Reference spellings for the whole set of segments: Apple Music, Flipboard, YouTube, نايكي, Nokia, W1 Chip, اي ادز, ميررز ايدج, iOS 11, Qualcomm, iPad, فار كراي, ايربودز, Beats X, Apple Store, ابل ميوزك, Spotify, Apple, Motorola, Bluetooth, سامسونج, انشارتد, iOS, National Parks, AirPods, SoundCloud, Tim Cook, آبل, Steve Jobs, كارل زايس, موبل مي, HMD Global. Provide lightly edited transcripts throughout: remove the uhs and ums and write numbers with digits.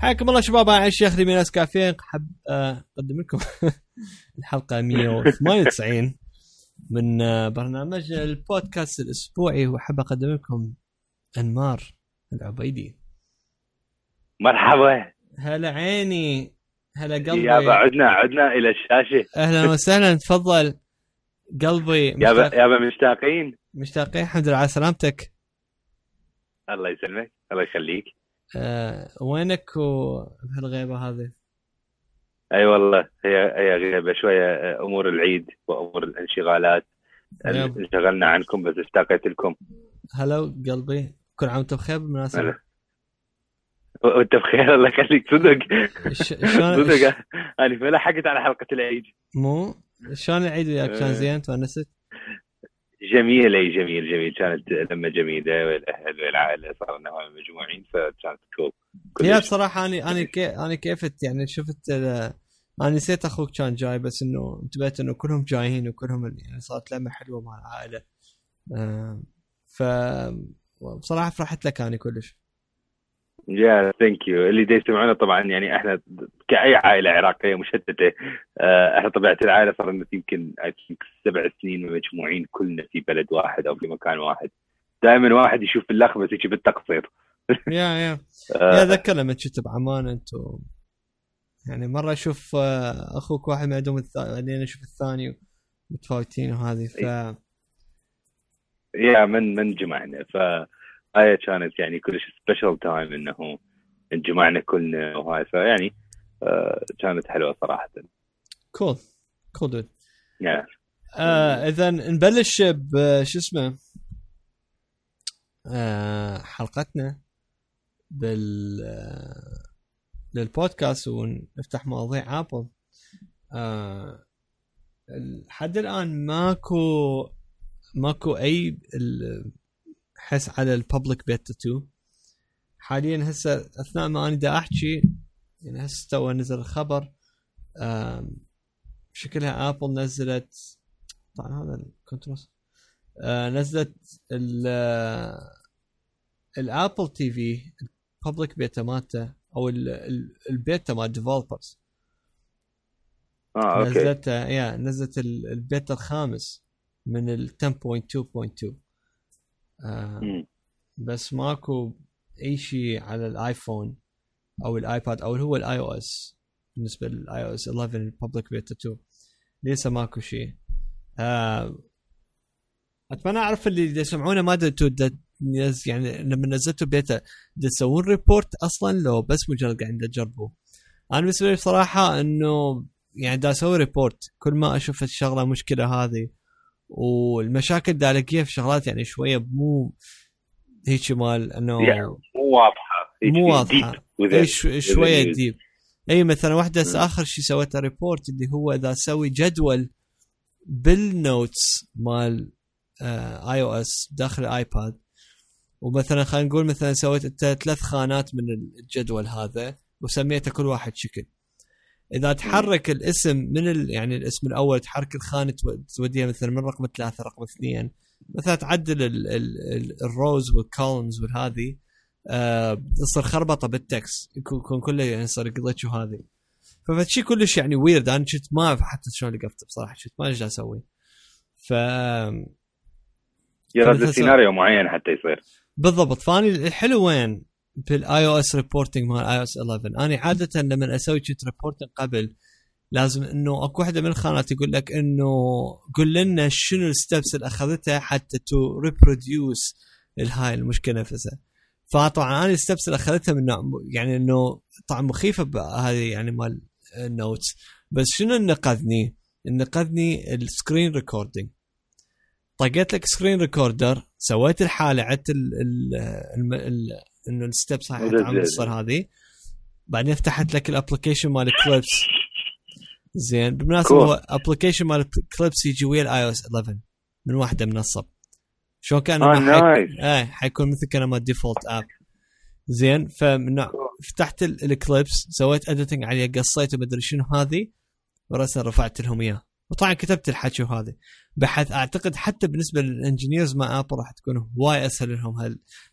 حياكم الله شباب، انا الشيخ ذي من كافيين. حاب اقدم لكم الحلقه 198 من برنامج البودكاست الاسبوعي، وحاب اقدم لكم انمار العبيدي. مرحبا، هلا عيني، هلا قلبي يا ابا. عدنا الى الشاشه. اهلا وسهلا، تفضل قلبي. يا ابا مشتاقين. الحمد لله على سلامتك. الله يسلمك، الله يخليك. وينك وبهالغيبه هذه؟ اي والله، هي غيبه شويه، امور العيد وامور الانشغالات. انشغلنا عنكم بس اشتقت لكم. هلا قلبي، كل عام وانت بخير. بالمناسبه وانت بخير، الله يخليك. صدق صدق انا فلا حكيت على حلقه العيد. مو شلون العيد وياك؟ كان زين، تونست؟ جميل، اي جميل جميل، كانت لما جميله والاهل والعائله، صارنا مجموعين فكانت كول. يا بصراحه انا كيفت، يعني شفت انا نسيت اخوك كان جاي، بس انه انتبهت انه كلهم جايين وكلهم يعني صارت لمه حلوه مع العائله. ف بصراحه فرحت لك انا كلش. يا ثانك يو. اللي يسمعونا طبعا، يعني احنا كاي عائله عراقيه مشتته، احنا طبيعه العائله صارنا يمكن 7 سنين مجموعين كلنا في بلد واحد او في مكان واحد. دائما واحد يشوف الاخ بس يجي بالتقصير. يا ذكرنا لما كنت بعمان انتم، يعني مره اشوف اخوك واحد معدوم الثاني، بعدين اشوف الثاني متفاوتين وهذه. ف يا من جمعنا، ف هاي كانت يعني كلش سبيشال تايم انه نجمعنا كلنا وهاي، فيعني كانت حلوه صراحه. كول دود. اذا نبلش بشو اسمه حلقتنا للبودكاست، ونفتح مواضيع ابل. لحد الان ماكو اي حس على الببليك بيتا 2 حاليا. هسه اثناء ما انا دا احكي، يعني هسه تو نزل الخبر، شكلها ابل نزلت طبعا هذا الكنترول، نزلت الابل تي في الببليك بيتا مالته، او البيتا مال ديفلوبرز. اوكي. نزلت البيتا الخامس من ال 10.2.2. بس ماكو اي شيء على الايفون او الايباد او هو الاي او اس. بالنسبه للاي او اس 11 الببليك بيتا 2 لسه ماكو شيء. اتمنى اعرف اللي يسمعونا ما دتو يعني لما نزلتوا بيتا تسوون ريبورت اصلا لو بس مجرد قاعد تجربوه. انا بالنسبه لي بصراحه انه يعني دا اسوي ريبورت كل ما اشوف الشغله مشكله هذه، والمشاكل دالقيه في شغلات يعني شويه مو هيك مال انه مو واضحه شويه ديب. اي مثلا واحده اخر شيء سويتها ريبورت اللي هو اذا اسوي جدول بالنوتس مال اي او اس داخل الايباد، ومثلا خلينا نقول مثلا سويت 3 خانات من الجدول هذا وسميته كل واحد شكل. اذا تحرك الاسم من يعني الاسم الاول تحرك الخانه توديها مثلا من رقم 3 رقم 2، مثلا تعدل الروز والكولمز والهذه، تصير خربطه بالتكست، يكون كله يعني صار جلتش وهذه. فشي كلش يعني ويرد. انا كنت ما اعرف حتى شلون لقفت بصراحه، كنت ما ايش اسوي. ف يرد السيناريو معين حتى يصير بالضبط. فاني الحلو وين بالاي او اس ريبورتنج مال اي او اس 11، انا عاده لما اسوي شيت ريبورتنج قبل لازم انه اكو وحده من الخانات يقول لك انه قل لنا شنو الستبس اللي اخذتها حتى تو ريبروديوس الهاي المشكله نفسها. فطبعا انا الستبس اللي اخذتها من يعني انه طبعا مخيفه هذه يعني مال النوتس. بس شنو نقذني السكرين ريكوردينج. طقيت لك سكرين ريكوردر، سويت الحاله عدت انه الستبس هاي عم تصير هذه، بعدين فتحت لك الابلكيشن مال كليبس. زين بالمناسبه هو ابلكيشن مال كليبس يجي ويا الاي او اس 11 من واحده منصب. شو كان حيكون مثل كان ما ديفولت اب. زين فتحت الكليبس، سويت اديتنج عليه، قصيته مدري شنو هذه، ورسل رفعت لهم اياه، وطبعا كتبت الحكي وهذا بحيث اعتقد حتى بالنسبه للانجينيرز مع ابل راح تكون وايد اسهل لهم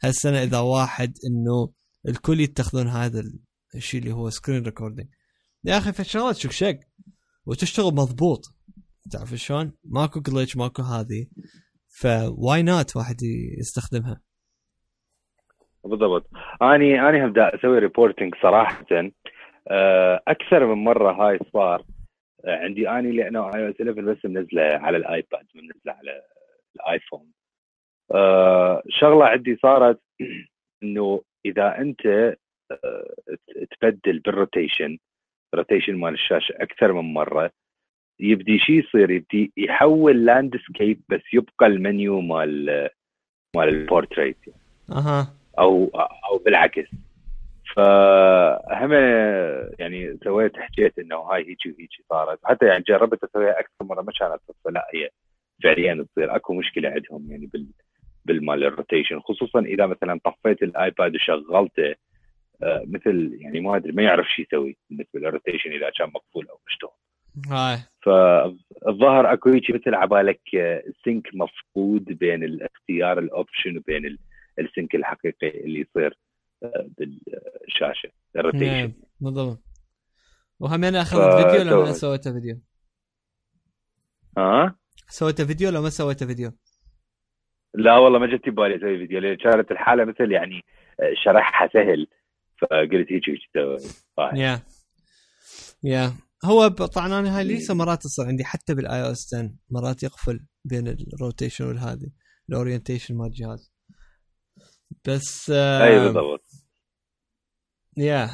هالسنه اذا واحد انه الكل يتخذون هذا الشيء اللي هو سكرين ريكوردينج يا اخي، في شغلات شكشك وتشتغل مضبوط، تعرف شلون؟ ماكو جلتش، ماكو هذه، فواي نوت واحد يستخدمها. بالضبط. أنا هبدأ أسوي ريبورتينج صراحة أكثر من مرة. هاي صار عندي أنا لأنه iOS 11 بس منزلة على الآيباد، منزلة على الآيفون. شغلة عندي صارت إنه إذا أنت تبدل بالروتيشن مال الشاشة أكثر من مرة، يبدي شيء يصير، يبدي يحول لاندسكيب بس يبقى المنيو مال البورتريت يعني. او بالعكس. فهم يعني سويت، حكيت انه هاي هيجي صارت، حتى يعني جربت اسويها اكثر مره ما كانت تصير، لا هي فعليا تصير. اكو مشكله عندهم يعني بالمال الروتيشن، خصوصا اذا مثلا طفيت الايباد وشغلته، مثل يعني ما ادري، ما يعرف شو يسوي بالنسبه للروتيشن اذا كان مقفول او مشتوه. فالظاهر اكو هيجي مثل عبالك سينك مفقود بين الاختيار الاوبشن وبين السينك الحقيقي اللي يصير بالشاشه الروتيشن. بالضبط. وهمين اخذت فيديو لو ما سويت فيديو. سويت فيديو لو ما سويت فيديو؟ لا والله ما جت ببالي اسوي فيديو، لان كانت الحاله مثل يعني شرحها سهل، فقلت هيك تسوي. يا هو طعناني هاي ليسه مرات تصير عندي حتى بالاي او اس 10، مرات يقفل بين الروتيشن والهذه الاورينتيشن مال الجهاز. بس اي بالضبط. يا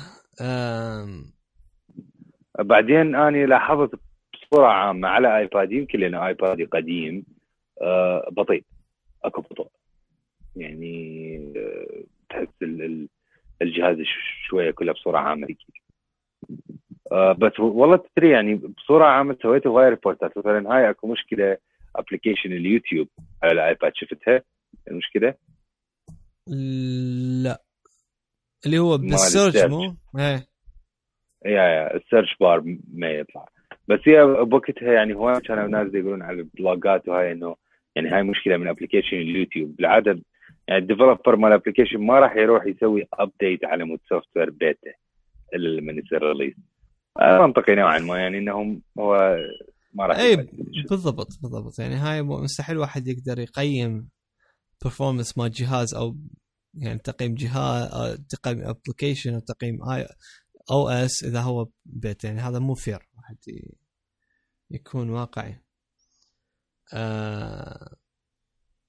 بعدين انا لاحظت بصوره عامه على ايباد، يمكن لان ايبادي قديم، بطيء، اكو بطء يعني، تحس الجهاز شويه كله بصوره عامه كذا. بس والله تدري يعني بصوره عامه سويت هواي ريبورتات. مثلا هاي اكو مشكله ابلكيشن اليوتيوب على الايباد، شفتها المشكله؟ لا اللي هو بالسيرش مو ايه يا السيرش بار ما يطلع، بس هي بوقتها يعني هواي كانوا ناس يقولون على البلاغات وهاي انه يعني هاي مشكله من ابلكيشن اليوتيوب. بالعاده يعني الديفلوبر مال الابلكيشن ما راح يروح يسوي ابديت على مود سوفت وير بيتا الا لما يصير ريليز، منطقي نوعا ما يعني انهم هو ما راح. اي بالضبط يعني هاي مستحيل واحد يقدر يقيم performance مال جهاز، او يعني تقييم جهاز، تقييم ابلكيشن، او تقييم اي او اس اذا هو بيت، يعني هذا مو فير، واحد يكون واقعي.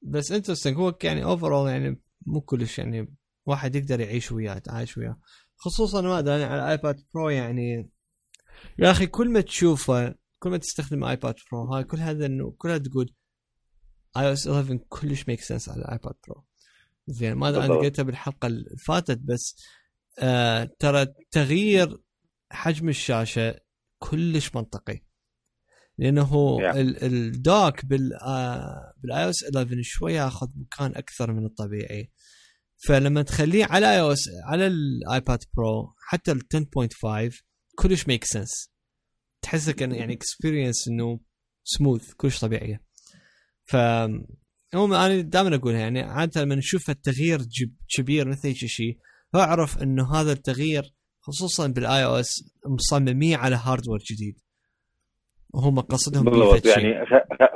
بس انترستنج هو يعني اوفرول، يعني مو كلش يعني واحد يقدر يعيش وياه، تعايش وياه، خصوصا ما داني على ايباد برو. يعني يا اخي كل ما تشوفه، كل ما تستخدم ايباد برو، هاي كل هذا انه كلها تقول iOS 11 كلش ميك سنس على الايباد برو. زين ما ادري انا قلتها بالحلقه اللي فاتت، بس ترى تغيير حجم الشاشه كلش منطقي، لانه الدوك بالاي او اس 11 شويه ياخذ مكان اكثر من الطبيعي، فلما تخليه على اي او اس على الايباد برو حتى ال 10.5 كلش ميك سنس، تحسك انه يعني اكسبيرينس انه سموث كلش طبيعيه. فهم أنا دائما أقولها يعني عادة لما نشوف التغيير كبير مثل هيك شيء، أعرف إنه هذا التغيير خصوصا بالآي أو إس مصممين على هاردوير جديد، وهم قصدهم بالضبط يعني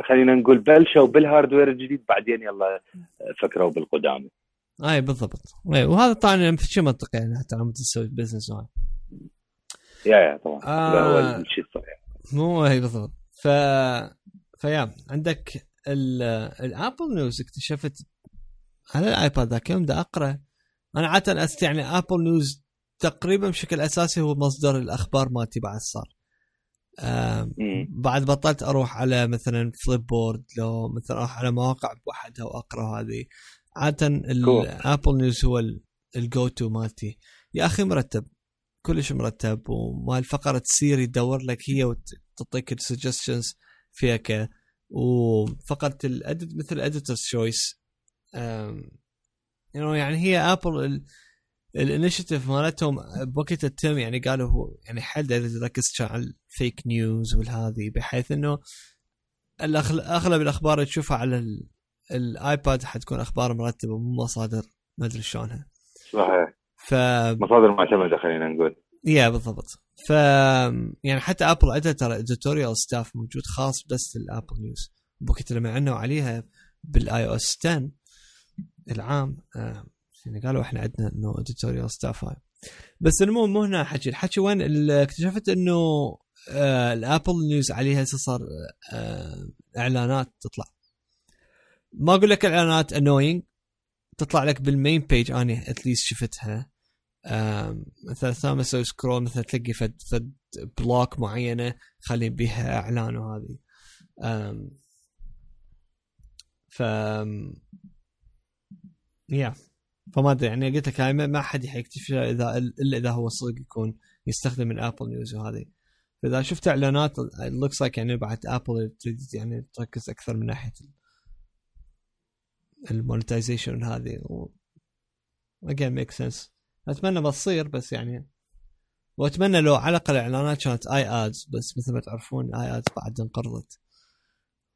خلينا نقول بلشوا بالهاردوير الجديد، بعدين يلا فكروا بالقدام. أي بالضبط. وهذا طبعا في شيء منطقي يعني حتى لما تسوي بزنس وهاي. يا طبعا. هو الشيء الصحيح. مو أي بالضبط. فيا عندك الابل نيوز. اكتشفت على الايباد ذاك يوم دا اقرا، انا عاده يعني ابل نيوز تقريبا بشكل اساسي هو مصدر الاخبار مالتي. بعد صار بعد بطلت اروح على مثلا فليب بورد، لو مثلا اروح على مواقع بوحدها واقرا هذه. عاده الابل نيوز هو الجو تو مالتي. يا اخي مرتب، كلش مرتب، ومال فقره سيري تدور لك هي وتعطيك السجستشنز فيها ك، وفقط الاديت مثل اديتورز تشويس. يعني هي ابل الانيشيتيف مالتهم بوقت التم يعني قالوا هو يعني حد يركز على الفيك نيوز والهذه، بحيث انه اغلب الاخبار اللي تشوفها على الايباد حتكون اخبار مرتبه، مو مصادر ما ادري شلونها. صحيح. مصادر معتمده خلينا نقول. يا بالضبط. ف يعني حتى ابل عندها ترى اديتوريال ستاف موجود خاص بس الابل نيوز بوقت لما عنا وعليها بالاي او اس 10 العام قالوا احنا عندنا انه اديتوريال ستاف. بس المهم مو هنا حكي الحكي وين اكتشفت انه الابل نيوز عليها صار اعلانات تطلع، ما اقول لك اعلانات annoying، تطلع لك بالمين بيج. انا اتليست شفتها مثلا سامع سو سكرول مثلا تلقي فد بلوك معينه خلي بيها اعلان وهذه ف يا فما ادري يعني قلت لك ما حد يكتشفها اذا الا اذا هو صدق يكون يستخدم الابل نيوز وهذه. فاذا شفت اعلانات looks like يعني بعد ابل يعني تركز اكثر من ناحيه المونتايزيشن هذه again makes sense. اتمنى بتصير بس يعني، واتمنى لو على الاقل اعلانات كانت اي ادز، بس مثل ما تعرفون اي ادز بعد انقرضت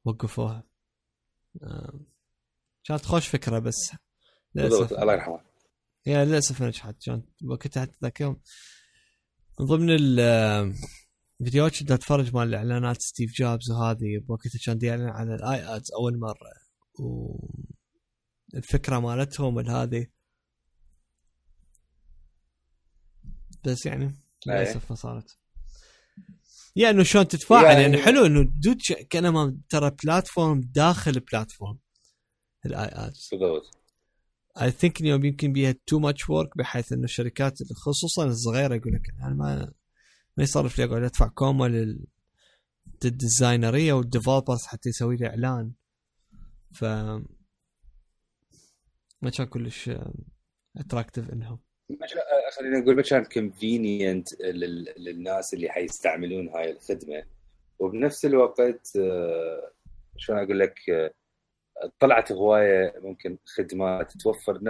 وقفوها. كانت خوش فكره بس للاسف الله يرحمه يا للاسف نجحت. كانت وقتها ذاك يوم من ضمن الفيديوهات اللي اتفرج مال اعلانات ستيف جوبز وهذه وقتها كان يعلن على الاي ادز اول مره والفكره مالتهم هذه، بس يعني للاسف ما صارت. يعني انه شلون تتفاعل يعني حلو انه دود كانما ترى بلاتفورم داخل بلاتفورم الاي ادز اي ثينك انه يمكن بيها تو ماتش ورك، بحيث انه الشركات خصوصا الصغيره يقول لك انا ما يصرف لي اقعد ادفع كوما للديزاينريه والديفلوبرز حتى يسوي لي اعلان. ف ما كان كلش اتراكتيف انهم خلينا نقول ما كانت convenient للناس اللي حيستعملون هاي الخدمة، وبنفس الوقت شلون أقول لك طلعت هواية ممكن خدمات توفر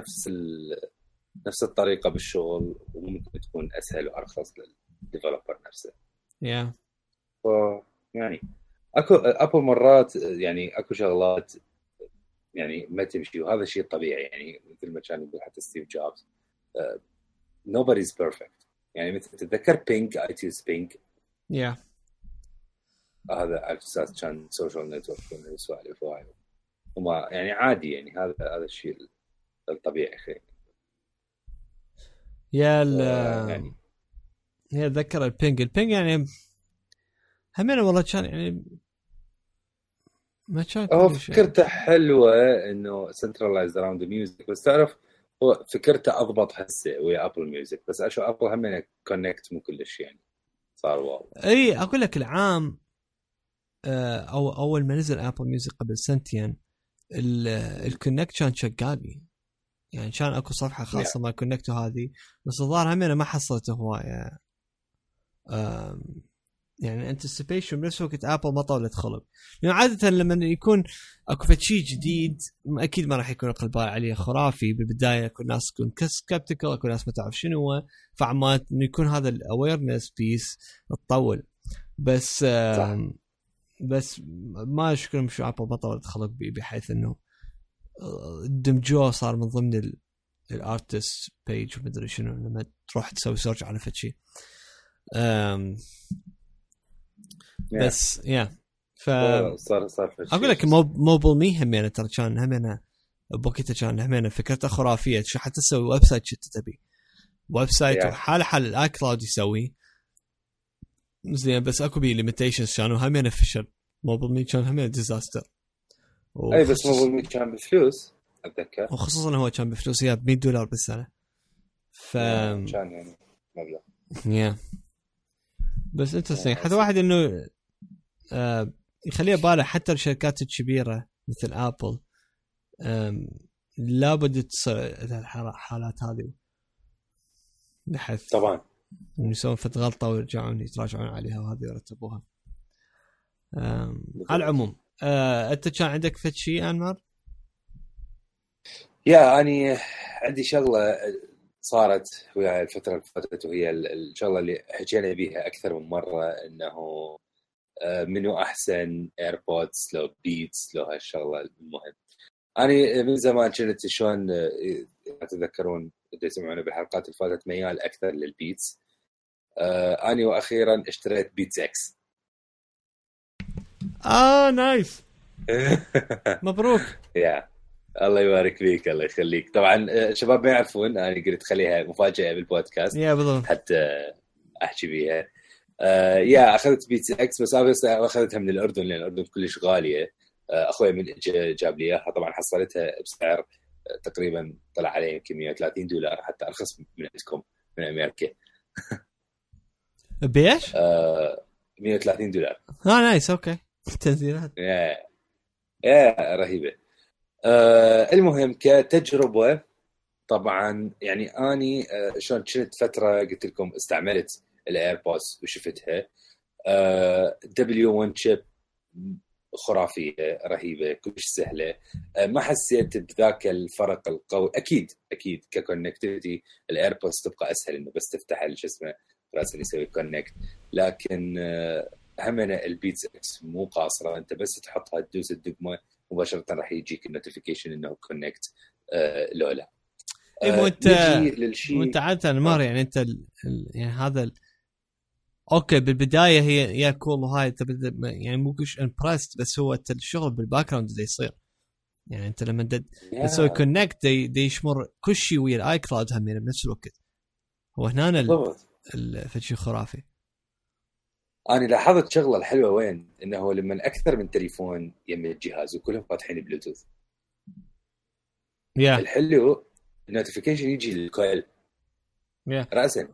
نفس الطريقة بالشغل وممكن تكون أسهل وأرخص للديفلوبر نفسه. yeah. يعني أكو مرات يعني أكو شغلات يعني ما تمشي وهذا شيء طبيعي، يعني مثل ما كان يقول حتى ستيف جوبز nobody's perfect. يعني مثل تتذكر بينك I choose pink yeah. هذا على أساس كان social network والسوالف فوائد وما يعني عادي، يعني هذا الشيء الطبيعي خير يا يعني هي تذكر البينج يعني همين والله كان يعني ما كان فكرته حلوة إنه centralized around the music، بس تعرف هو فكرته أضبط حسه ويا أبل ميوزك، بس أشوف أبل همينة كونكت مو كل شيء يعني صار واو. أي أقول لك العام أو أول ما نزل أبل ميوزك قبل سنتين الكونكت كان شغالي، يعني كان أكو صفحة خاصة مع الكونكت هذه، بس الظاهر همينة ما حصلت هواية يعني anticipation بنفس وقت أبل ما طولت خلق. يعني عادة لما يكون أكو شيء جديد أكيد ما راح يكون القبال عليه خرافي بالبداية، كل الناس تكون skeptical، كل الناس ما تعرف شنو هو، فعمات إنه يكون هذا ال awareness piece تطول. بس بس ما أشكرهم شو أبل ما طولت خلق بحيث إنه دمجوه صار من ضمن ال artist page ومدري شنو لما تروح تسوي search على فتشي. بس يا صار اقول لك موبل مي همينه ترى كان همينه بوكيته كان همينه فكرته خرافيه، شو حتى تسوي ويب سايت شو تبي ويب سايت وحال الاكلاود يسوي زين، بس اكو بي ليميتيشنز كانوا همينه فشل. موبل مي كان همينه ديزاستر اي، بس موبل مي كان بفلوس اتذكر، وخصوصا هو كان بفلوس يا $100 بالسنه ف كان يعني مبلغ يا بس انترستين حتى واحد انه يخليه باله حتى الشركات الكبيره مثل ابل لابد الحالات هذه بحث طبعا يسوون فت غلطه ويرجعون يتراجعون عليها وهذه يرتبوها. على العموم انت كان عندك فد شيء انمار؟ يا اني عندي شغله صارت وياي الفترة اللي فاتت، وهي الشغلة اللي حكينا بيها أكثر من مرة إنه منو أحسن AirPods لو Beats لو هالشغلة. المهم أنا من زمان كنت شلون تتذكرون اللي يسمعونه بالحلقات اللي فاتت ميال أكثر للبيتس أنا وأخيرا اشتريت بيتس إكس. نايس. مبروك. يا الله يبارك فيك الله يخليك. طبعا شباب ما يعرفون أنا قلت خليها مفاجأة بالبودكاست حتى أحكي بيها. يا أخذت بيتس إكس بس أخذتها من الأردن لأن الأردن كلش غالية. أخوي من جاب لي إياها طبعا حصلتها بسعر تقريبا طلع عليه يمكن $130 حتى أرخص من عندكم من أمريكا. بيش؟ $130. نايس أوكي تنزيلات. يا رهيبة. المهم كتجربة طبعا يعني أني شون شلت فترة قلت لكم استعملت الإيربودز وشفتها W1 Chip خرافية رهيبة كلش سهلة. ما حسيت بذاك الفرق القوي. أكيد ككونكتيفيتي الإيربودز تبقى أسهل إنه بس تفتح الجسمة راس اللي يسوي كونكت، لكن همنا البيتس إكس مو قاصرة. أنت بس تحطها تدوس الدقمة مباشرة راح يجيك النوتيفيكيشن إنه كونكت. لولا وانت عادة المار يعني أنت يعني هذا اوكي بالبدايه هي يا كول هاي يعني مو كش امبرست، بس هو الشغل بالباك جراوند اللي يصير يعني انت لما تسوي كونكت دي يشمر كل شيء ويا الاي كلاود هم بنفس الوقت. هو هنا الفشي خرافي. انا لاحظت شغله الحلوه وين انه لما اكثر من تليفون يم الجهاز وكلهم فاتحين بلوتوث الحلو النوتيفيكيشن يجي للكويل راسا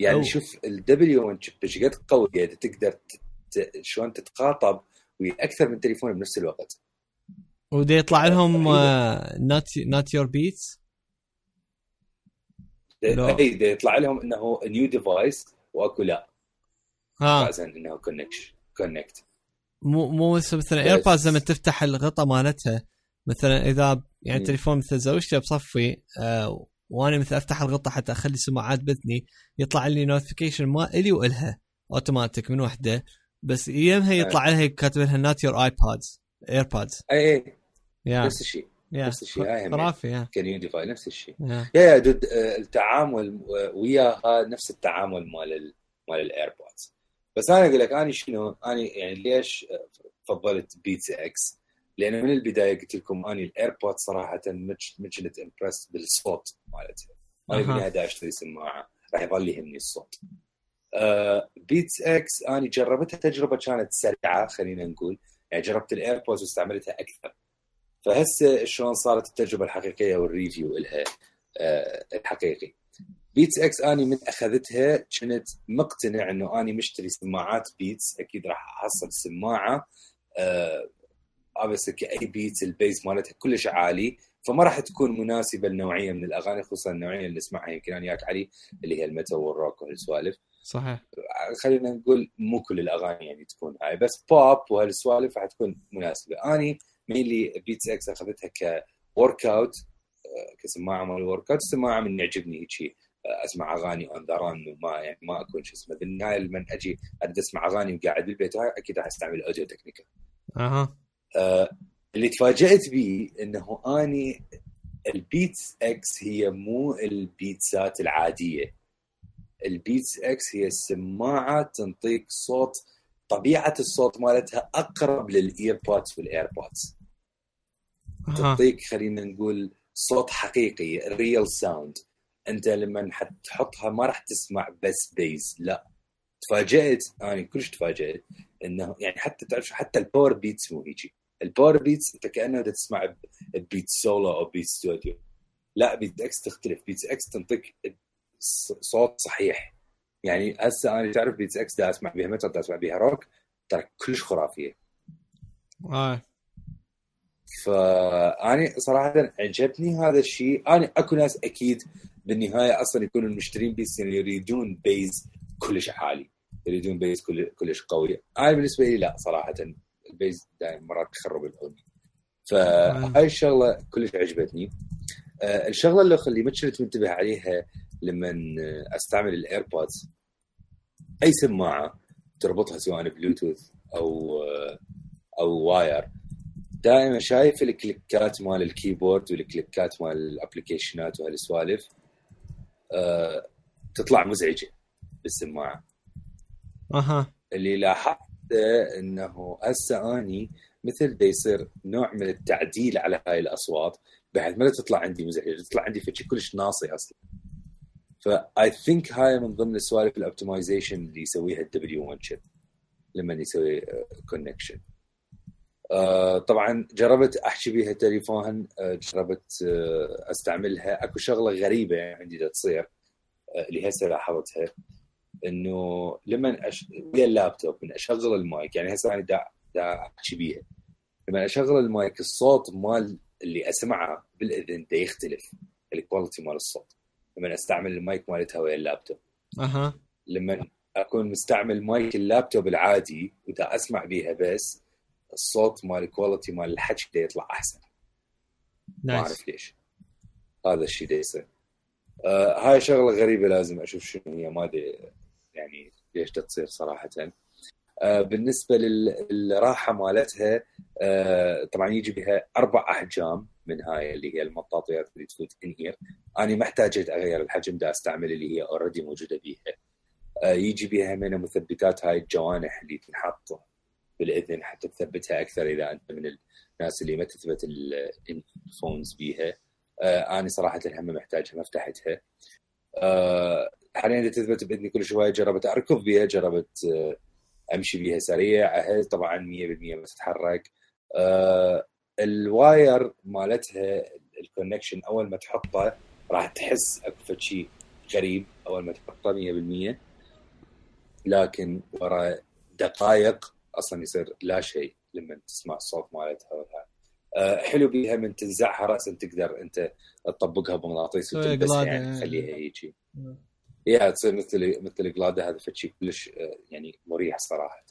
يعني شوف الW1 Chip شقد قوية تقدر شلون تتخاطب ويا أكثر من تليفون بنفس الوقت. ودي يطلع لهم not your beats. دي يطلع لهم إنه new device وأكو لا. لازم إنه connect. مو مثلا AirPods لما تفتح الغطاء مالتها مثلا إذا يعني تليفون مثل زوجتي بصفي وانا مثل افتح الغطاء حتى اخلي سماعات بثني يطلع لي نوتيفيكيشن ما الي والها اوتوماتيك من وحده، بس ايامها يطلع لها كاتب لها نات يور ايبادز ايربادز اي نفس الشيء نفس الشيء هاي خرافي كان يوديفاي نفس الشيء يا دود. التعامل وياها نفس التعامل مال الايربادز. بس انا اقول لك انا شنو انا يعني ليش فضلت بيتس اكس، لأن من البداية قلت لكم أني الإيربودز صراحة مجلت إمبرس بالصوت مالتها. أنا بني هذا أشتري سماعة راح يظل يهمني الصوت. بيتس إكس أنا جربتها تجربة كانت سريعة خلينا نقول، يعني جربت الإيربودز واستعملتها أكثر. فهسه شلون صارت التجربة الحقيقية والريفيو لها الحقيقي. بيتس إكس أنا من أخذتها كنت مقتنع أنه أنا مشتري سماعات بيتس أكيد راح أحصل سماعة أبسك أي بيت البيس مالتها كلش عالي، فما راح تكون مناسبة لنوعية من الأغاني خصوصا النوعية اللي نسمعها يمكن أنا ياك علي اللي هي الميتال والروك والسوالف. صحيح خلينا نقول مو كل الأغاني يعني تكون هاي، بس بوب وهالسوالف راح تكون مناسبة. أنا مينلي بيتس إكس أخذتها كورك أوت كسماعة مال الورك أوت، سماعة من يعجبني هيك أسمع أغاني on the run وما يعني ما أكون شو اسمه بالنهاية لما أجي أريد أسمع أغاني وقاعد بالبيت هاي أكيد راح أستعمل أوديو تكنيكا. اللي تفاجأت بيه انه اني البيتس اكس هي مو البيتسات العادية. البيتس اكس هي السماعة تنطيك صوت طبيعة الصوت مالتها اقرب للايربودز والايربودز تنطيك خلينا نقول صوت حقيقي ريال ساوند. انت لما تحطها ما راح تسمع بس بيز لا. تفاجأت اني كلش تفاجأت انه يعني حتى تعرف حتى الباور بيتس مو هيجي. الباور بيتس انت كانه دا تسمع بيت سولو او بيت ستوديو، لا بيت اكس تختلف. بيت اكس تنطيك صوت صحيح يعني هسه انا تعرف بيت اكس دا اسمع بها متى دا اسمع بها روك ترى كلش خرافيه. فاني صراحه عجبني هذا الشيء. انا اكو ناس اكيد بالنهايه اصلا يكونوا المشترين بيس يريدون بيز كلش عالي يريدون بيز كلش قوي. انا بالنسبه لي لا صراحه البيز دائما مرات تخرب الأغنية. فهاي الشغلة كلش عجبتني. الشغلة اللي ما كنت منتبه عليها لما أستعمل الإيربودز أي سماعة تربطها سواء بلوتوث أو واير دائما شايف الكليكات مال الكيبورد والكليكات مال الأبليكيشنات وهالسوالف تطلع مزعجة بالسماعه. اها اللي لاحظته انه هسه اني مثل دا يصير نوع من التعديل على هاي الاصوات بحيث ما تطلع عندي مزعجه، تطلع عندي فشي كلش ناصي اصلا. فاي ثينك هاي من ضمن السوالف الاوبتمايزيشن اللي يسويها W1 chip لما يسوي كونكشن. طبعا جربت احكي بيها تليفون، جربت استعملها. اكو شغله غريبه عندي دا تصير اللي هسه لاحظتها، انه لما ويا اللابتوب من اشغل المايك، يعني هسه انا دا احكي بيها، لما اشغل المايك الصوت مال اللي اسمعه بالاذن دا يختلف، الكواليتي مال الصوت لما استعمل المايك مالتها ويا اللابتوب. اها لما اكون مستعمل مايك اللابتوب العادي ودا اسمع بيها بس، الصوت مال الكواليتي مال الحكي دا يطلع احسن. ما اعرف ليش هذا الشيء دا يصير. هاي شغله غريبه لازم اشوف شنو هي، ما ادري يعني ليش تصير صراحه. بالنسبه للراحه مالتها، طبعا يجي بها 4 أحجام من هاي اللي هي المطاطيات اللي تفوت ان اير. انا ما احتاجت اغير الحجم، دا استعمل اللي هي اوريدي موجوده بيها. يجي بها من مثبتات هاي الجوانح اللي تنحط بالاذن حتى تثبتها اكثر اذا انت من الناس اللي ما تثبت الفونز بيها. أنا صراحة الهم محتاجها، ما فتحتها. حاليا إذا تثبت بإذني كل شوية. جربت أركض بيها، جربت أمشي بيها سريع، أهل طبعا 100% ما تتحرك. الواير مالتها الكونكشن أول ما تحطه راح تحس أكثر شيء غريب أول ما تحطه 100%، لكن وراء دقائق أصلا يصير لا شيء لما تسمع الصوت مالتها. حلو بيها من تنزعها رأسا تقدر انت تطبقها بمغناطيس وتلبسها، يعني تخليها هيجي يا تصير مثل قلاده. هذا فشي كلش يعني مريح صراحة.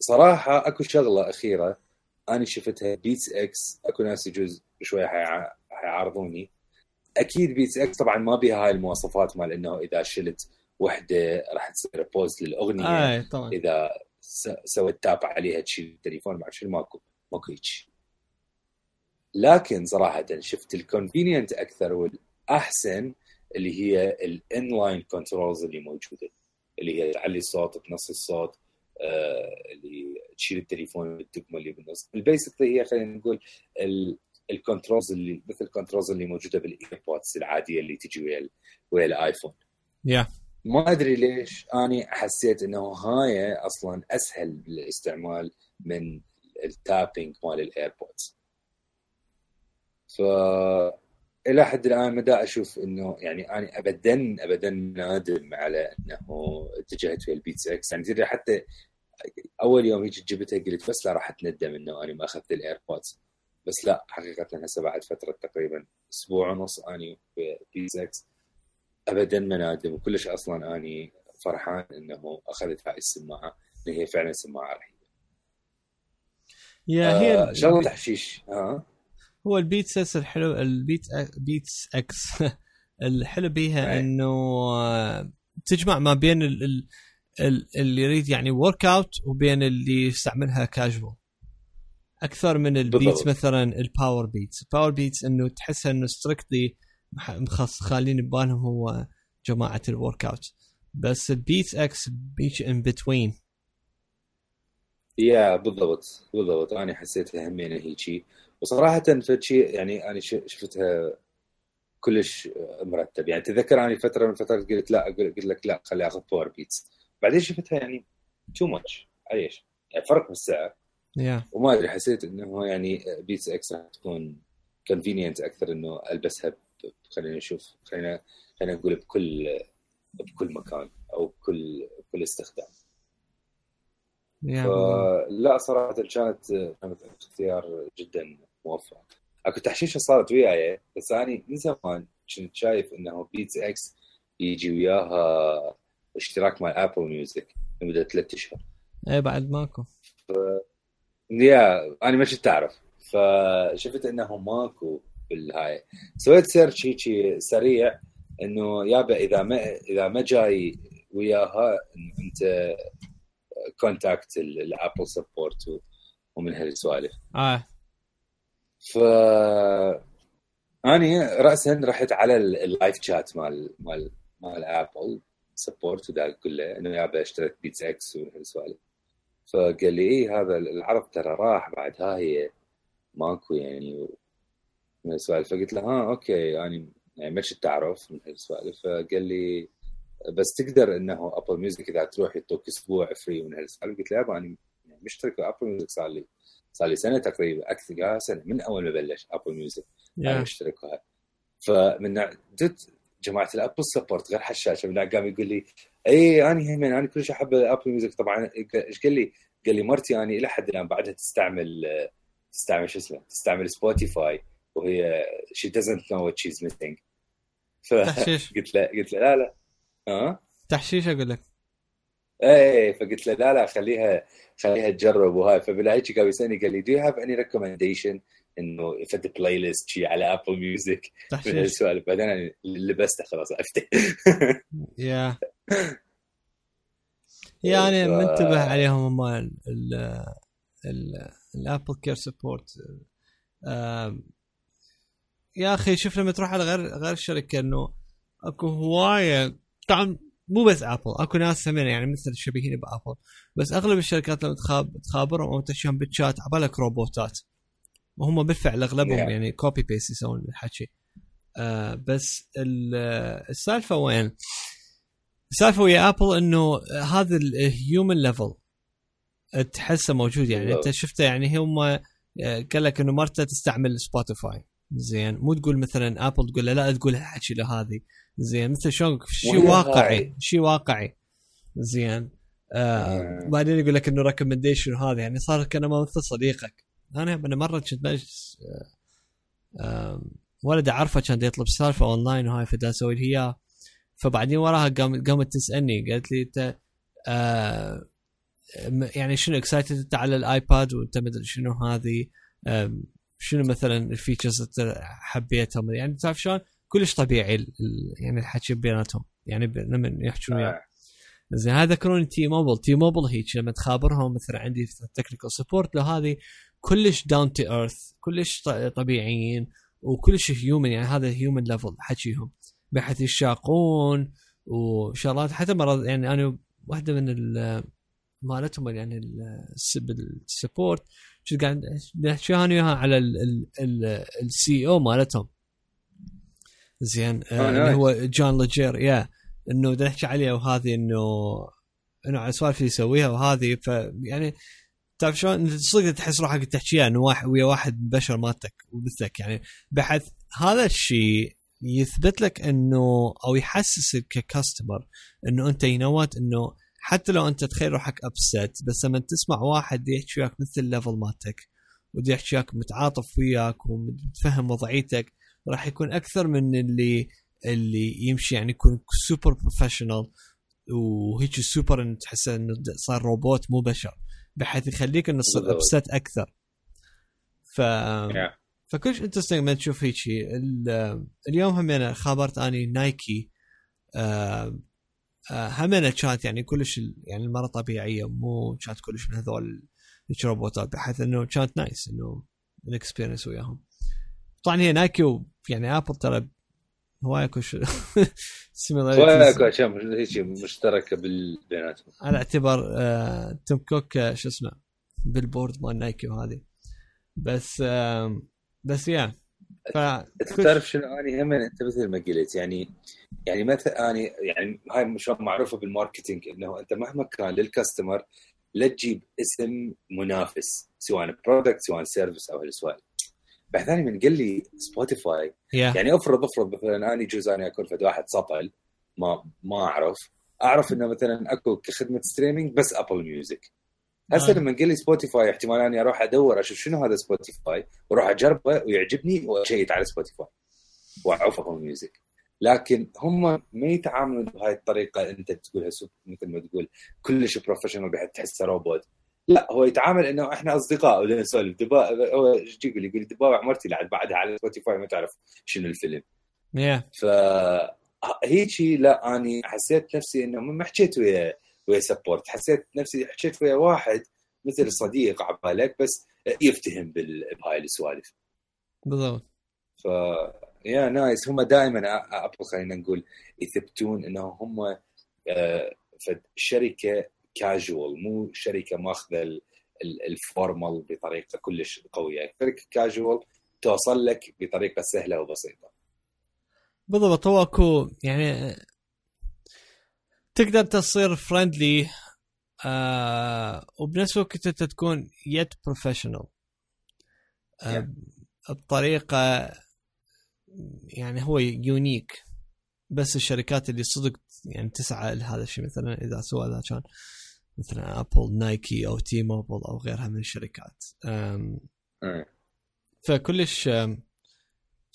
صراحة اكو شغلة اخيرة انا شفتها، بيتس اكس. اكو ناس يجوز شوية حيعارضوني، اكيد بيتس اكس طبعا ما بيها هاي المواصفات مال انه اذا شلت وحدة راح تصير بوز للاغنية. طبعا اذا سويت تاب عليها تشيل التليفون مع شيل ماكو هيك. لكن صراحة شفت الكونفينينت أكثر والأحسن اللي هي الانلاين كنترولز اللي موجودة، اللي هي تعلي الصوت بنص الصوت، اللي تشيل التليفون بالدقمة اللي بالنص. البيسك هي خلينا نقول الكنترولز اللي مثل الكنترولز اللي موجودة بالإيربودز العادية اللي تجي ويا الآيفون. ما أدري ليش أنا حسيت إنه هاي أصلاً أسهل بالاستعمال من التابينج مال الإيربودز. فإلى حد الآن مدى أشوف إنه يعني أنا أبداً نادم على إنه اتجهت في البيتس إكس. يعني حتى أول يوم هيك جبتها قلت بس لا راح أتندم إنه أنا ما أخذت الإيربودز، بس لا حقيقة هسه بعد فترة تقريباً 1.5 أسبوع أنا في البيتس إكس أبداً منادم. وكلش أصلاً أني فرحان أنه أخذت هاي السماعة اللي هي فعلاً سماعة رهيبة. هي شغلة تحشيش. هو البيتس إكس الحلو، البيتس إكس الحلو بيها أنه تجمع ما بين اللي يريد يعني ورك أوت وبين اللي يستعملها كاجوال أكثر من البيتس. مثلاً الباور بيتس أنه تحسها أنه ستريكتلي خالين ببالهم هو جماعة الورك اوت، بس البيتس اكس بيش ان بتوين. بالضبط انا حسيتها همينه هيجي. وصراحة فشي يعني انا شفتها كلش مرتب. يعني تذكر انا فترة من فترات قلت لك لا خلي اخذ باور بيتس، بعدين شفتها يعني تو ماتش عليش، يعني فرق بالسعر. وما ادري حسيت انه يعني بيتس اكس راح تكون كونفينينت اكثر انه البسها. خلينا نشوف، خلينا نقول بكل مكان او بكل استخدام. لا صراحه كانت اختيار جدا موفق. اكو تحشيشه صارت وياي، بس انا من زمان كنت شايف انه بيتس اكس يجي وياها اشتراك مع ابل ميوزك لمده 3 أشهر. بعد ماكو انا ما كنت اعرف، فشفت انه ماكو بالهاي. سويت سيرش هيك سريع انه يابا اذا ما جاي وياها انت كونتاكت الابل سبورت ومن هالسوالف. ف اني راسا رحت على اللايف شات مال مال ابل سبورت ودا اقول له انه يابا اشتريت بيتس اكس وهالسوالف. فقال لي إيه هذا العرض ترى راح بعد ها هي ماكو يعني من السوالف. فقلت له ها اوكي يعني مش تعرف من هالسوالف. فقال لي بس تقدر انه ابل ميوزك اذا تروح يعطوك اسبوع فري من هالسوالف. قلت له يابا انا مشترك بابل ميوزك صار لي سنه تقريبا اكثر سنه من اول ما بلش ابل ميوزك انا مشترك وهاي. فمن عدت جماعه الابل سبورت غير حشاشه من قام يقول لي اي انا كلش احب ابل ميوزك. طبعا ايش قال لي مرتي انا الى حد الان بعدها تستعمل شو اسمه تستعمل سبوتيفاي وهي شي doesn't know what she's missing. قلت له لا تحشيش اقول لك ايه. فقلت له لا خليها تجرب وهاي. فبالعكس قام يسالني قال لي do you have any recommendation انه يفد بلاي ليست شي على ابل ميوزك من السؤال. بعدين انا لبسته خلاص عرفته يا يعني منتبه عليهم مال الابل كير سبورت يا اخي. شوف لما تروح على غير الشركه انه اكو هوايه طبعا مو بس ابل اكو ناس همين يعني مثل الشبيهين بابل بس اغلب الشركات لما تخابرهم او تشهم بالشات عبالك روبوتات وهم بالفعل اغلبهم يعني كوبي بيست يسوون الحكي بس السالفه وين السالفه ويا ابل انه هذا الهيومن ليفل تحسه موجود يعني انت شفته يعني هم قال لك انه مرته تستعمل سبوتيفاي زين مو تقول مثلا ابل تقول لا تقول هالحكي له هذه زين مثل شلون شيء واقعي زين بعدين يقول لك انه ريكومنديشن هذا يعني صار كانه مثل صديقك. أنا مرة كنت مجلس ولد أعرفه كان يطلب سالفة أونلاين وهاي فدا أسوي لها إياه. فبعدين وراها قامت تسألني قالت لي أنت يعني شنو إكسايتد أنت على الآيباد وأنت مدري شنو هذه شنو مثلا الفيتشرز حبيتهم يعني تعرف شلون كلش طبيعي يعني الحكي بيناتهم يعني لما يحكون وياه زين. هذا كرون تي موبل هيك لما تخابرهم مثلا عندي تكنيكال سبورت لهذه كلش داون تو ايرث كلش طبيعيين وكلش هيومن يعني هذا هيومن ليفل حكيهم بحيث يشاقون وشغلات. حتى مرات يعني انا واحده من مالتهم يعني السبورت كنت قاعد نحكي انا وياها على السي او مالتهم زين اللي هو جون ليجير يا انه بدنا نحكي عليه وهذه انه على السوالف اللي يسويها وهذه يعني تعرف شلون صدق تحس روحك تحكيها انه واحد ويا واحد من بشر مالتك ومثلك يعني بحيث هذا الشيء يثبت لك انه او يحسسك ككاستمر انه انت ينوت انه حتى لو انت تخيل روحك ابست بس لما تسمع واحد يحكي وياك مثل الليفل مالتك ويحكي وياك متعاطف وياك ومتفهم وضعيتك راح يكون اكثر من اللي يمشي يعني يكون سوبر بروفيشنال وهيك سوبر انه تحس انه صار روبوت مو بشر بحيث يخليك انه تصير ابسط اكثر. فكلش انترستينج ما تشوف هيك شيء. اليوم همينه خبرت اني نايكي همينه كانت يعني كلش يعني المره طبيعيه مو كانت كلش من هذول الروبوتات بحيث انه كانت نايس انه الاكسبيرينس وياهم. طبعا هي نايكي ويعني ابل ترى هواية كوش مشتركة بيناتهم على اعتبار تيم كوك شو اسمه بالبورد مال نايكي وهذه بس يعني تعرف شنو اني هم انت مثل ما قلت يعني مثلا اني يعني هاي مش معروفة بالماركتينج انه انت مهما كان للكاستمر لا تجيب اسم منافس سواء برودكت سواء سيرفيس او هالسوالف. بعدين من قال لي سبوتيفاي يعني افرض مثلا اني جوز انا اكون فد واحد سطل ما اعرف انه مثلا اكو كخدمه ستريمينج بس ابل ميوزك هسه لما قال لي سبوتيفاي احتمال اني اروح ادور اشوف شنو هذا سبوتيفاي واروح اجربه ويعجبني واشيك على سبوتيفاي واعرف ابل ميوزك. لكن هم ما يتعاملون بهاي الطريقه انت تقولها مثل ما تقول كلش بروفيشنال بحيث تحسه روبوت. لا هو يتعامل انه احنا اصدقاء ولا نسولف دبا هو ايش يقول لي دبا عمرتي لعد بعدها على سبوتيفاي ما تعرف شنو الفيلم ف هيجي. لا اني حسيت نفسي انه ما حكيت ويا سبورت حسيت نفسي حكيت ويا واحد مثل صديق عبالك بس يفتهم بهاي السوالف بالضبط. ف يا نايس. هم دائما أبل خلينا نقول يثبتون إنه هم شركة كاجوال، مو شركة ماخذة الفورمال بطريقة كلش قوية. شركة كاجوال توصل لك بطريقة سهلة وبسيطة. بالضبط، هو اكو يعني تقدر تصير فريندلي وبنفس الوقت انت تكون يت بروفيشنال الطريقة يعني هو يونيك. بس الشركات اللي صدق يعني تسعى لهذا الشيء، مثلا اذا سواء اذا كان مثلا ابل، نايكي او تي موبل او غيرها من الشركات، فكلش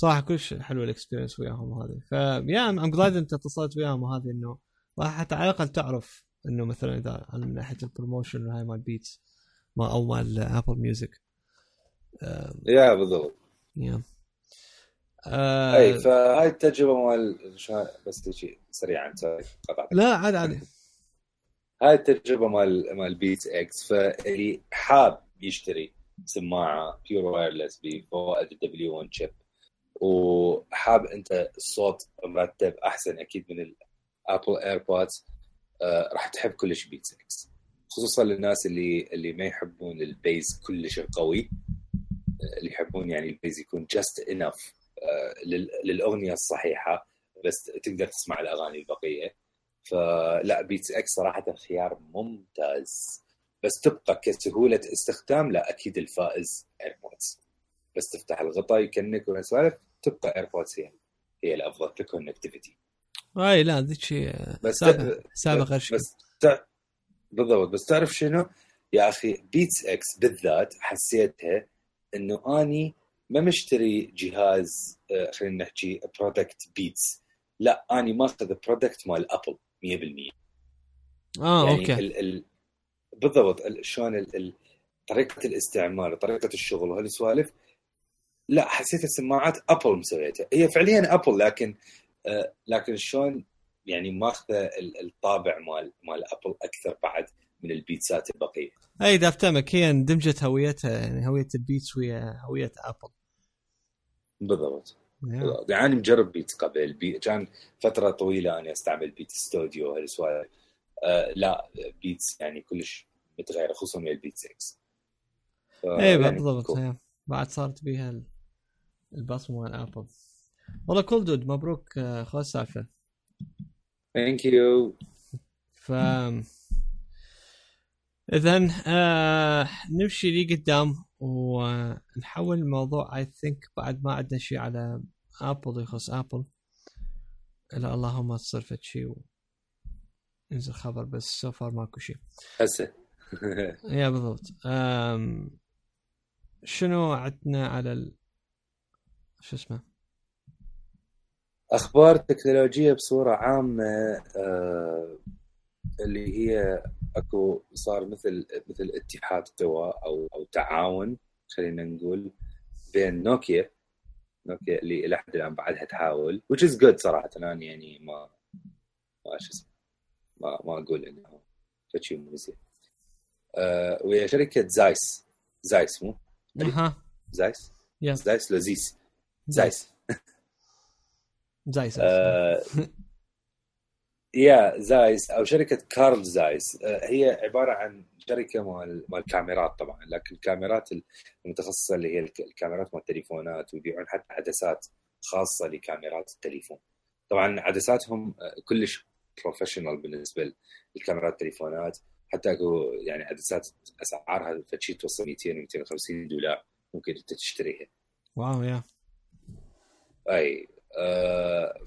صراحة كلش حلو الاكسبيرينس وياهم هذه. فيا ام glad انت اتصلت وياهم وهذه، انه راح حتى على الاقل تعرف انه مثلا اذا من ناحيه البروموشن هاي مال بيتس ما او مال ابل ميوزك. يا بالضبط يا اي. فهاي التجربه مال بس شيء سريعا قطعت. لا عادي عادي. هاي التجربه مال بيتس اكس، فاللي حاب يشتري سماعه بيور وايرلس بفوائد W1 chip وحاب انت الصوت مرتب احسن اكيد من الابل ايربودز، راح تحب كلش بيتس اكس، خصوصا للناس اللي ما يحبون البيز كلش قوي، اللي يحبون يعني البيز يكون just enough للاغنيه الصحيحه بس تقدر تسمع الاغاني البقيه. فلا بيتس اكس صراحه خيار ممتاز. بس تبقى كسهوله استخدام لا اكيد الفائز ايربودز، بس تفتح الغطاء يكنك وسوالف، تبقى ايربودز هي الافضل للكونكتيفيتي. اي لا ذيك شيء سابق شيء بالضبط. بس تعرف شنو يا اخي، بيتس اكس بالذات حسيتها انه اني ما مشتري جهاز، خلينا نحكي برودكت بيتس، لا اني ماخذ برودكت مال ابل 100%. يعني اوكي بالضبط شلون طريقه الاستعمال، طريقه الشغل وهالسوالف، لا حسيت السماعات ابل مسويتها هي فعليا ابل، لكن شلون يعني ماخذه الطابع مال ابل اكثر بعد من البيتسات البقيه. اي دافتمك هي اندمجت هويتها، يعني هويه البيتس ويا هويه ابل بالضبط. يعني مجرب بيتس قبل، كان فتره طويله انا استعمل بيت ستوديو هالسوالف. لا بيتس يعني كلش متغير، خصوصا من البيت 6. اي بالضبط، يعني بعد صارت بيها البصمه مال ابل. والله كل دود مبروك خوش سالفه. ثانك يو. ف اذا نمشي لي قدام ونحول الموضوع. اي ثينك بعد ما عندنا شيء على ابل يخص ابل، لا اللهم تصير فد شيء ينزل خبر، بس سو فار ماكو شيء هسه. يا بالضبط. شنو عندنا على شو اسمه اخبار تكنولوجيه بصوره عامه؟ اللي هي اكو صار مثل اتحاد دواء او تعاون خلينا نقول بين نوكيا اللي لحد الان بعدها تحاول which is good صراحه. انا يعني ما شو اسمه ما اقول انه شيء مو زين. ويا شركه زايس مو اها زايس يا زايس لذيذ زايس يا زايس او شركه كارل زايس. هي عباره عن شركه مال كاميرات طبعا، لكن الكاميرات المتخصصه اللي هي الكاميرات مال التليفونات، ويبيعون حتى عدسات خاصه لكاميرات التليفون. طبعا عدساتهم كلش بروفيشنال بالنسبه للكاميرات التليفونات، حتى اكو يعني عدسات اسعارها فتشي توصل $200-$250 ممكن انت تشتريها. واو يا اي.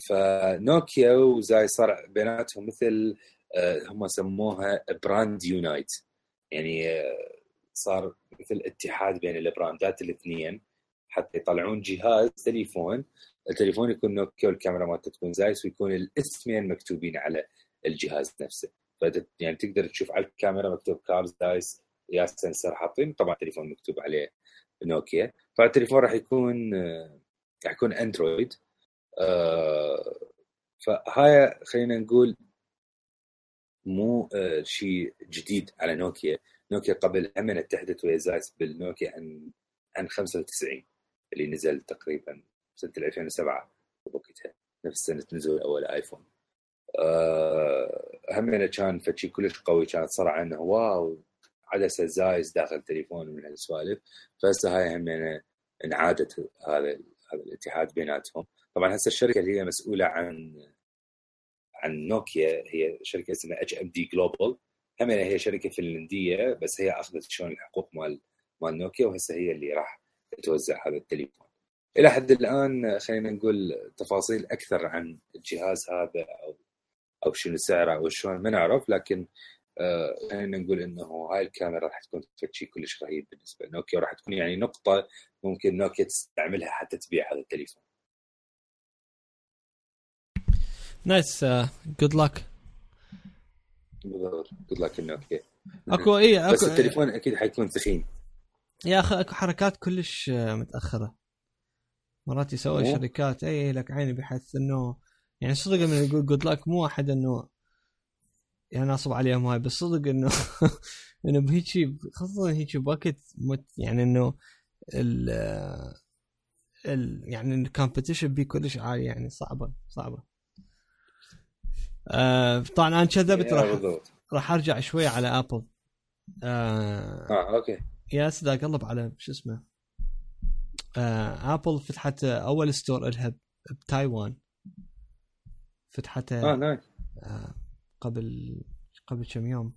فنوكيا وزاي صار بيناتهم مثل هم سموها براند يونايت، يعني صار مثل اتحاد بين البراندات الاثنين حتى يطلعون جهاز تليفون، التليفون يكون نوكيا والكاميرا مالته تكون زايس، ويكون الاسمين مكتوبين على الجهاز نفسه. يعني تقدر تشوف على الكاميرا مكتوب كارل زايس، يا سنسر حاطين طبعا التليفون مكتوب عليه نوكيا. فالتليفون راح يكون اندرويد. فهاي خلينا نقول مو شيء جديد على نوكيا قبل هم اتحدت ويا زايس بالنوكيا عن 95 اللي نزل تقريبا سنة 2007 وقتها نفس سنة نزول أول آيفون. همنا كان فشي كلش قوي، كانت صراحة إنه واو عدسة زايز داخل تليفون من هالسوالف. فهسه هاي همنا انعادت هذا الاتحاد بيناتهم. طبعا هسه الشركة اللي هي مسؤولة عن نوكيا هي شركة اسمها HMD Global، همنا هي شركة فنلندية بس هي أخذت شلون الحقوق مال نوكيا، وهسه هي اللي راح توزع هذا التليفون. إلى حد الآن خلينا نقول تفاصيل أكثر عن الجهاز هذا أو شنو سعره أو شلون ما نعرف، لكن خلينا نقول إنه هاي الكاميرا راح تكون شيء كلش رهيب بالنسبة لنوكيا، راح تكون يعني نقطة ممكن نوكيا تستعملها حتى تبيع هذا التليفون. نايس، جود لك نوكيا. أكو إيه بس التليفون أكيد حيكون ثخين يا أخي، أكو حركات كلش متأخرة مرات يسوي شركات اي لك عيني، بحيث انه يعني صدق من يقول جود لك مو واحد انه يعني ناصب عليهم هاي، بس صدق انه انه بهيك شيء خاصه هيك باكت يعني انه ال يعني الكومبيتيشن بيه كلش عالي، يعني صعبه. طبعا انا كذبت، راح ارجع شوي على ابل. اوكي يا سيدي اقلب على شو اسمه آبل فتحت أول ستور لها بتايوان، فتحتها نايس قبل كم يوم.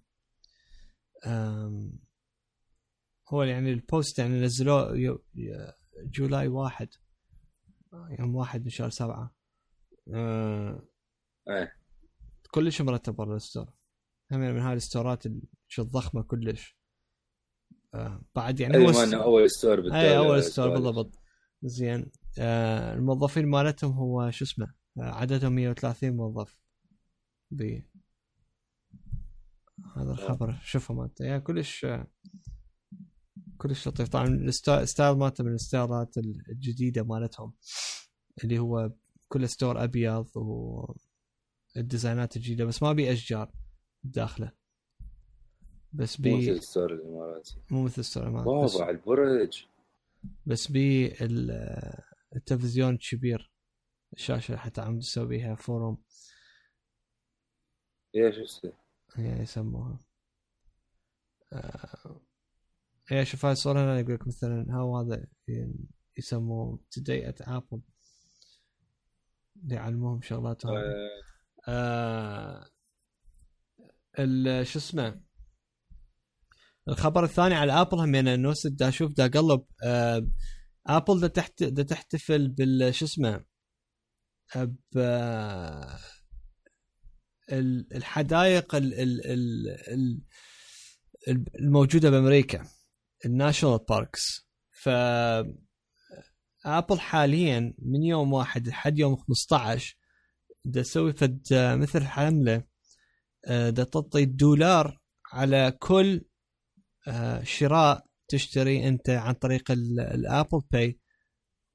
هو يعني البوست يعني نزلوه جولاي 1 يوم 1 من شهر 7. كلش مرتب برا الستور، هم من هاي الستورات شو الضخمة كلش. بعد يعني أول ستور بالضبط. زين الموظفين مالتهم هو شو اسمه عددهم 130 موظف بي. هذا الخبر شوفهم انت يا كلش لطيف. طبعا الستايل مالته من الستايلات الجديدة مالتهم، اللي هو كل ستور أبيض والديزاينات الجديدة، بس ما بي أشجار داخله، بس بي مثل الستور الاماراتي، مو مثل الستور الاماراتي طابع البرج، بس بي التلفزيون كبير، الشاشه حتى عم تسويها فورم يسموها اي. شوف هاي الصوره انا اقول لك مثلا ها، هذا يسموه today at apple ليعلموهم شغلات هاي. شو اسمه الخبر الثاني على ابل هم يعني النوس دا اشوف دا قلب ابل دا تحتفل بالش اسمه الحدائق الموجودة بامريكا، الناشونال باركس. ف ابل حاليا من يوم 1 لحد يوم 15 دا تسوي فد مثل حملة، دا تعطي $1 على كل شراء تشتري انت عن طريق الابل باي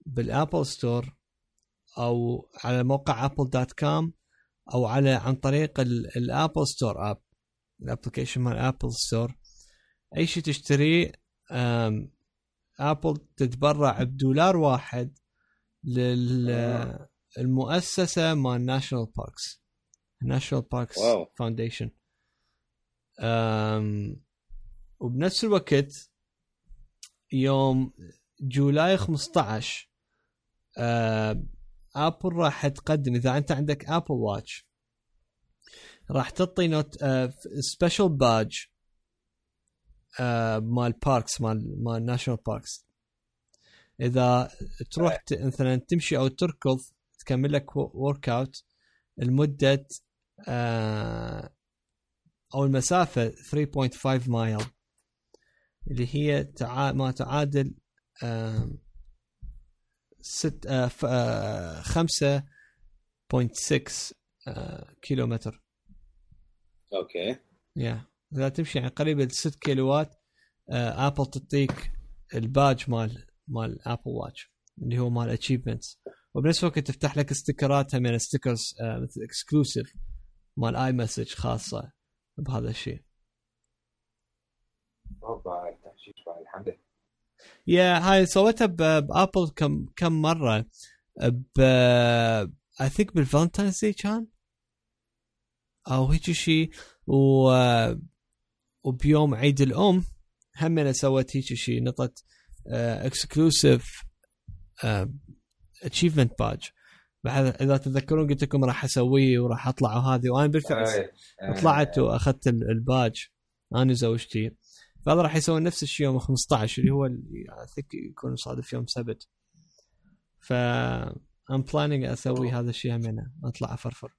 بالابل ستور او على موقع apple.com او على عن طريق الابل ستور اب، الابلكيشن مال ابل ستور. اي شيء تشتري ابل تتبرع $1 للمؤسسه مال ناشونال باركس فاونديشن. وبنفس الوقت يوم جولاي 15 ابل راح تقدم، اذا انت عندك ابل واتش راح تعطي نوت سبيشال بادج مال باركس مال ناشونال باركس. اذا تروح مثلا تمشي او تركض تكمل لك ورك اوت لمده او المسافه 3.5 مايل اللي هي ما تعادل 5.6 كيلومتر. اوكي يا اذا تمشي عن قريب ال 6 كيلوات ابل تعطيك الباج مال ابل واتش اللي هو مال اتشيفمنتس، وبنفس الوقت تفتح لك استيكرات من ستيكرز مثل اكسكلوسيف مال اي مسج خاصه بهذا الشيء. طبعا التحشيش الحمد لله يا هاي سويتها بابل كم مره I think بالفالنتاينز داي كان او هيك شيء، وبيوم عيد الام همنا سوت هيك شيء، نطت اكسكلوسيف اتشيفمنت بادج. بعد اذا تتذكرون قلت لكم راح اسويه وراح اطلع وهذه، وانا بالفعل طلعت واخذت البادج انا وزوجتي. فهذا راح يسوي نفس الشيء يوم 15 اللي هو اي ثينك يكون صادف يوم سبت. ف ام بلانينج اسوي هذا الشيء همنا اطلع افرفر.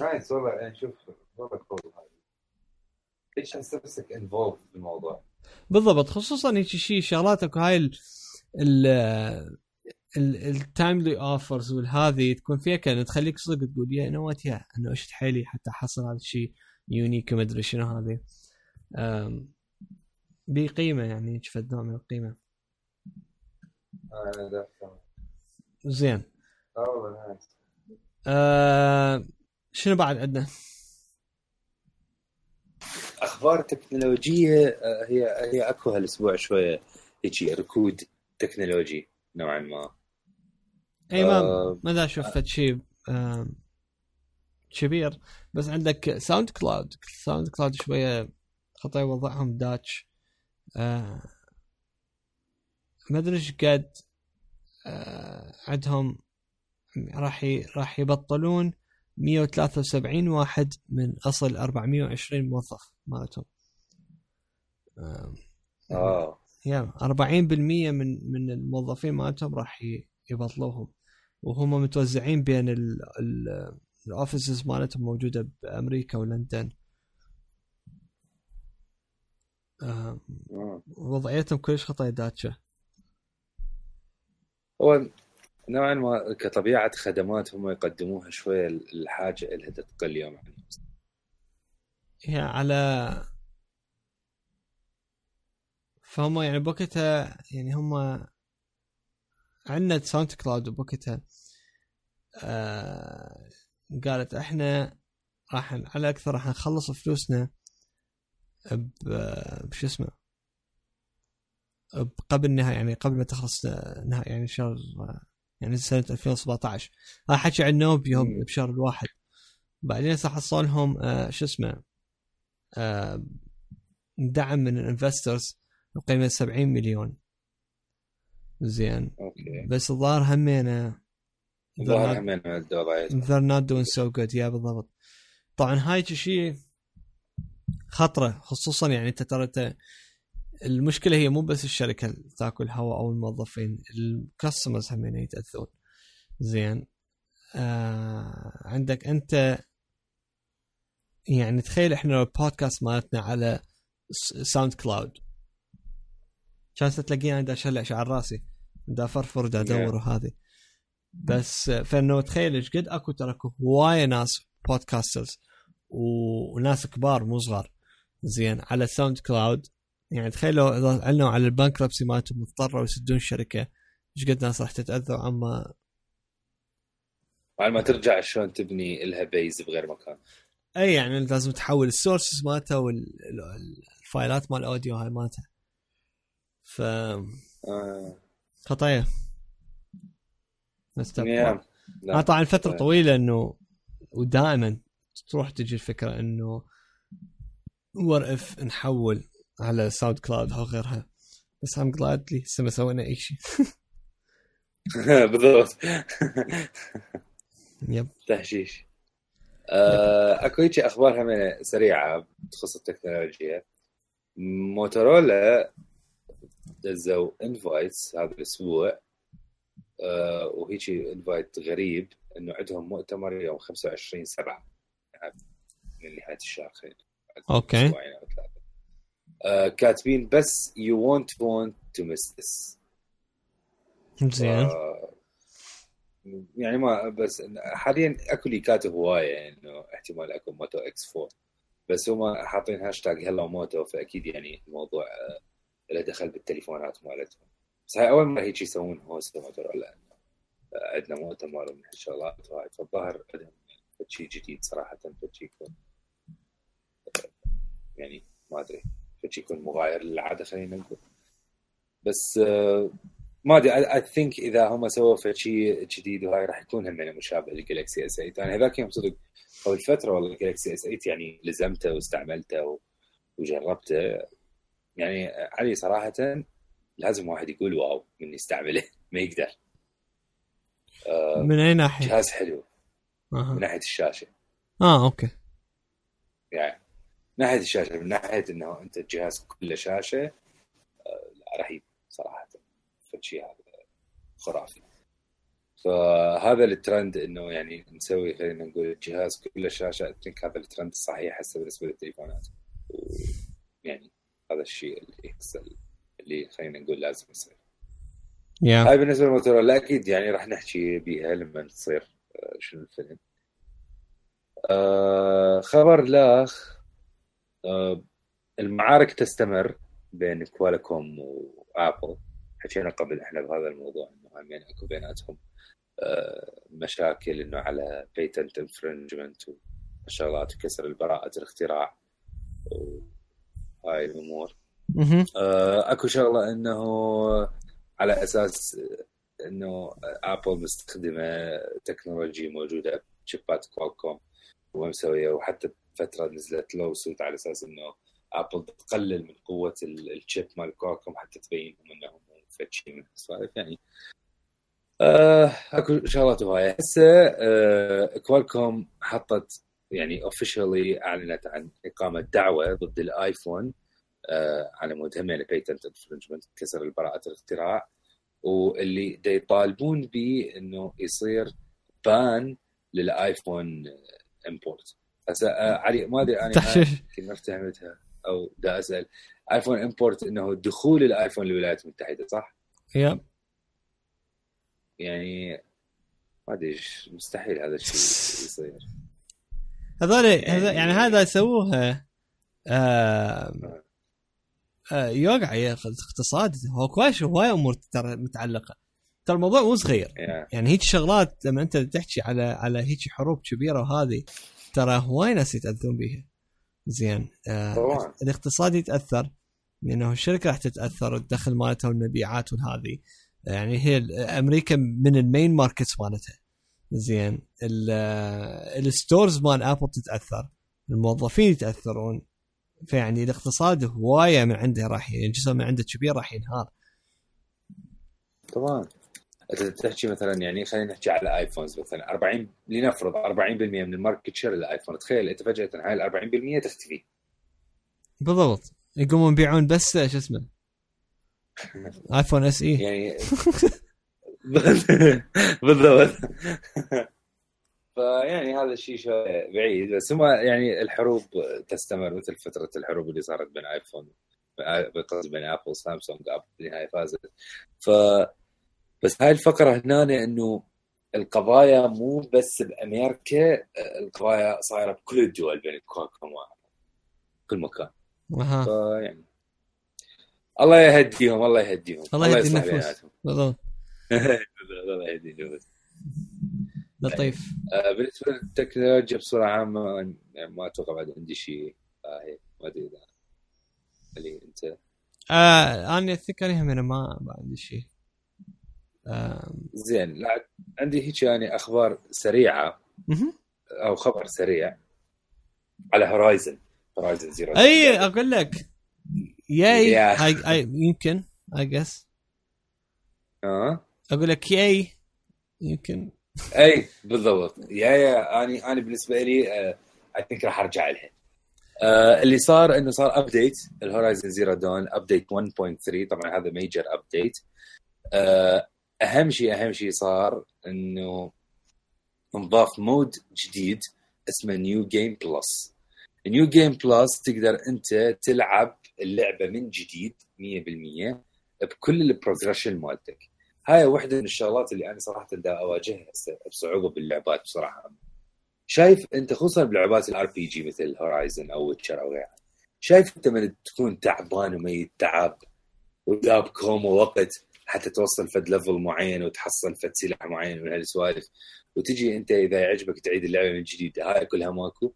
رايت والله نشوف والله كول هذه ايش نفسك انفولف بالموضوع بالضبط، خصوصا هيك شيء شغلاتك هاي التايملي اوفرز والهذه تكون فيها كان تخليك صدق تقول يا نوات يا انه ايش تحيلي حتى احصل هذا الشيء يونيك وما ادري شنو هذه بقيمه يعني تشفد نوع من القيمه. زين شنو بعد عندنا اخبار تكنولوجيه؟ هي اكو هالاسبوع شويه هيجي ركود تكنولوجي نوعا ما. اي ما شفت شيء كبير، بس عندك ساوند كلاود. ساوند كلاود شويه خطاي وضعهم داتش، ما ادري ايش قد عندهم، راح يبطلون 173 واحد من اصل 420 موظف مالتهم. يعني 40% من الموظفين مالتهم راح يبطلوهم، وهم متوزعين بين الاوفيسز مالتهم موجوده بامريكا ولندن. وضعيتهم كلش خطاي داتشه. هو نوعا ما كطبيعه خدمات هم يقدموها شويه الحاجه اللي تقل يوم عن هي على فهم يعني بوقتها، يعني هم عندنا ساوند كلاود بوقتها قالت احنا راح على اكثر راح نخلص فلوسنا بش اسمه قبل نهاية، يعني قبل ما تخلص نهاية يعني شهر يعني سنة 2017 راح حكي عنه بيوم بشهر الواحد. بعدين سحصلهم شو اسمه دعم من الانفسترز بقيمة 70 مليون. زين أوكي. بس الظاهر همينا they're not doing so good. يا بالضبط. طبعا هاي شيء خطرة، خصوصا يعني انت ترى المشكلة هي مو بس الشركة تاكل هوا او الموظفين، الكاستمرز همين يتأثرون. زين عندك انت يعني تخيل احنا البودكاست مالتنا على ساوند كلاود كان تلاقيني دا شلعش على راسي دا فرفر دا دور وهذه بس. فانه تخيل ايش قد اكو تركوا هوايه ناس بودكاسترز وناس كبار مو صغار زين على ساوند كلاود. يعني تخيلوا اذا علنوا على البانكربسي مالتهم مضطروا يسدون الشركه ايش قد ناس راح تتاذى. عما بعد ما ترجع شلون تبني لها بيز بغير مكان. اي يعني لازم تحول السورسز مالتها والفايلات مال الاوديو هاي مالتها. ف خطايا نستقبل طبعا فترة طويلة انه ودائما تروح تجي الفكرة انه ورف نحول على ساوند كلاود او غيرها، بس I'm glad لي هسه ما سوينا اي شيء. بالضبط. يب تهشيش. اكو هيجي اخبار همينة سريعة تخص التكنولوجيا. موتورولا دزوا انفايتس هذا الاسبوع وهيجي انفايت غريب انه عندهم مؤتمر يوم 25/7 من نهايه الشهر. اوكي كاتبين بس you won't want to miss this. زين يعني ما بس حاليا اكو لي كاتب هوايه انه احتمال اكو موتو اكس 4 بس هم حاطين هاشتاج هلا موتو، فاكيد يعني الموضوع له دخل بالتليفونات مالتهم. بس هاي أول مرة هيك يسوون هوست موتورولا عندنا مؤتمر من هالشغلات هاي، فالظاهر عندهم شيء جديد صراحة. فشي يكون يعني ما أدري، فشي يكون مغاير للعادة خلينا نقول. بس ما ادري اي ثينك اذا هم سووا شيء جديد وهاي راح يكون هم مشابه للجلاكسي اس 8. انا هذاك يوم صدق اول فتره والله الجلاكسي اس 8 يعني لزمته واستعملته وجربته يعني علي صراحه. لازم واحد يقول واو من يستعمله ما يقدر. من اي ناحيه؟ جهاز حلو من ناحيه الشاشه. اوكي يعني من ناحيه الشاشه، من ناحيه انه انت الجهاز كله شاشه رهيب صراحه. فشي هذا خرافي. فهذا الترند انه يعني نسوي خلينا نقول الجهاز كله شاشه. اتوقع هذا الترند الصحيح حسب بالنسبه للتليفونات، يعني هذا الشيء اللي يحصل اللي خلينا نقول لازم يصير. هاي بالنسبه للموتورولا اكيد يعني راح نحكي بيها لما تصير شنو الفيلم. خبر لاخ، المعارك تستمر بين كوالكوم وابل. حكينا قبل احنا بهذا الموضوع انه يعني اكو بيناتهم مشاكل انه على بيتنت انفرنجمنت وشغلات وكسر البراءة الاختراع وهاي الامور. اكو شغله انه على اساس انه ابل مستخدمه تكنولوجيا موجوده بشيبات كوالكوم ومسويه، وحتى فتره نزلت لو صوت على اساس انه ابل تقلل من قوه الشيب مال كوالكوم حتى تبين انهم فتشي من السوالف. يعني اكو شغلات هوايه هسه. كوالكوم حطت يعني اوفيشلي اعلنت عن اقامه دعوه ضد الايفون على متهمين بيتنت انفرنجمنت كسر البراءة الاختراع، واللي دا يطالبون به انه يصير بان للايفون امبورت. هسه علي ما ادري انا كيف افتهمتها او دا اسال. ايفون امبورت انه دخول الايفون للولايات المتحده، صح؟ يا يعني ما ادري مستحيل هذا الشيء يصير. هذول يعني هذا يسووها يوقع يا اقتصاد. هو كواش هواي امور متعلقه، ترى الموضوع مو صغير. يعني هيك شغلات لما انت بتحكي على هيك حروب كبيره وهذه ترى هواي ناس يتاذون بيها. زين الاقتصاد يتاثر لانه الشركه راح تتاثر والدخل مالتها والمبيعات والهذه. يعني هي امريكا من المين ماركتس مالتها. زين الستورز مال ابل تتاثر، الموظفين يتاثرون. فيعني الاقتصاد هوايه من عنده راح ينجز، من عنده كبير راح ينهار طبعا. انت تحكي مثلا يعني خلينا نحكي على ايفونز مثلا 40 لنفرض 40% من الماركت شير للايفون. تخيل انت فجاه هاي ال 40% تختفي. بالضبط يقومون يبيعون بس شو اسمه ايفون اس اي يعني بالضبط. فيعني هذا الشيء شويه بعيد، بس هم يعني الحروب تستمر مثل فتره الحروب اللي صارت بين ايفون بين ابل سامسونج ابل بالنهايه فازت. بس هاي الفقرة هنا إنه القضايا مو بس بأمريكا، القضايا صايرة بكل الدول بين كوالكوم وكل مكان. يعني الله يهديهم الله يهديهم الله يصلح بيناتهم. بالضبط الله يهديهم. لطيف. بالنسبة للتكنولوجيا بصورة عامة ما أتوقع بعد عندي شيء. ما أدري إذا اللي أنت أنا أتذكر هم أنا ما عندي شيء. زين لا عندي هيك يعني اخبار سريعه او خبر سريع على هورايزن زيرو. اي اقول لك ياي اي يمكن اي جس اقول لك ياي يمكن اي بالضبط ياي. انا بالنسبه لي اي ثينك راح ارجع لها. اللي صار انه صار ابديت الهورايزن زيرو دون ابديت 1.3. طبعا هذا ميجر ابديت. أهم شيء صار إنه نضاف مود جديد اسمه نيو جيم بلس. نيو جيم بلس تقدر أنت تلعب اللعبة من جديد 100% بكل البروجريشن مالتك. هاي واحدة من الشغلات اللي أنا صراحة دا أواجهها بصعوبة باللعبات بصراحة. شايف أنت خصوصا بلعبات الار بي جي مثل هورايزن أو ويتشر أو غيرها، شايف أنت من تكون تعبان وميت تعب وجابكم ووقت حتى توصل فد ليفل معين وتحصل فد سلاح معين من هالسوالف، وتجي انت اذا يعجبك تعيد اللعبه من جديد. هاي كلها ماكو.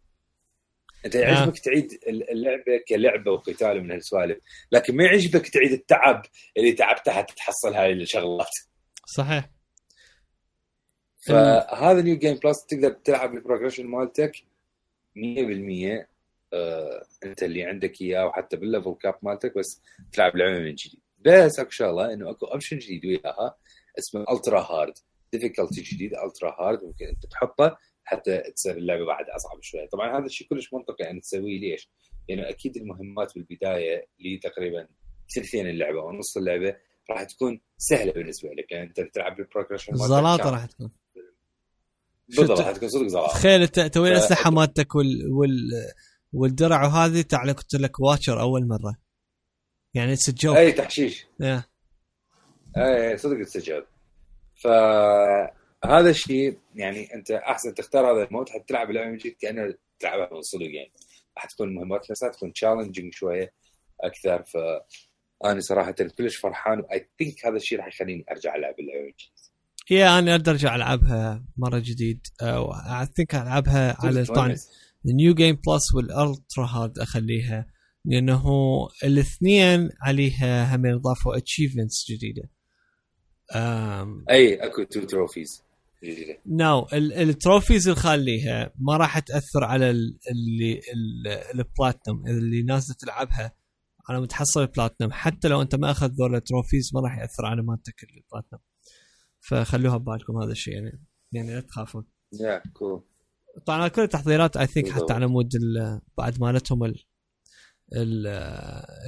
انت يعجبك تعيد اللعبه كلعبه وقتال من هالسوالف، لكن ما يعجبك تعيد التعب اللي تعبته حتى تحصل هاي الشغلات. صحيح. فهذا نيو جيم بلس تقدر تلعب البروجريشن مالتك 100%، انت اللي عندك اياه، وحتى بالليفل كاب مالتك، بس تلعب لعبه من جديد. بس ان شاء الله انه اكو اوبشن جديد وياها اسمه الترا هارد ديفيكولتي جديد، الترا هارد ممكن انت تحطه حتى تصير اللعبه بعد اصعب شويه. طبعا هذا الشيء كلش منطقي يعني تسويه. ليش؟ لانه يعني اكيد المهمات بالبدايه اللي تقريبا ثلثين اللعبه ونص اللعبه راح تكون سهله بالنسبه لك، يعني انت تلعب بالبروجريشن مالتك زلاطه راح تكون بالضبط، راح تكون صدق زلاطه. تخيل تويل السحه مالتك والدرع وهذه تعلق لك واتشر اول مره، يعني تسجل اي تحشيش اي صدق تسجل. فهذا الشيء يعني انت احسن تختار هذا المود، حتلعب لعبه جديده كانه تلعبها من صدق، يعني راح تكون مهمات لسه تكون تشالنجينج شويه اكثر. ف انا صراحه كلش فرحان، واي ثينك هذا الشيء راح يخليني ارجع العب اللعبه الجديده. انا اقدر ارجع العبها مره جديد، او اي ثينك العبها على طن النيو جيم بلس والالترا هارد اخليها، لانه الاثنين عليها هم اضافوا اتشيفمنتس جديده. اي اكو تو تروفيز جديده. نو التروفيز نخليها ما راح تاثر على اللي البلاتنم اللي ناس تلعبها على متحصل البلاتنم، حتى لو انت ما اخذ ذول التروفيز ما راح ياثر على مالتك البلاتنم، فخلوها ببالكم هذا الشيء، يعني لا تخافون. يا كول طبعا كل التحضيرات اي ثينك حتى على مود بعد مالتهم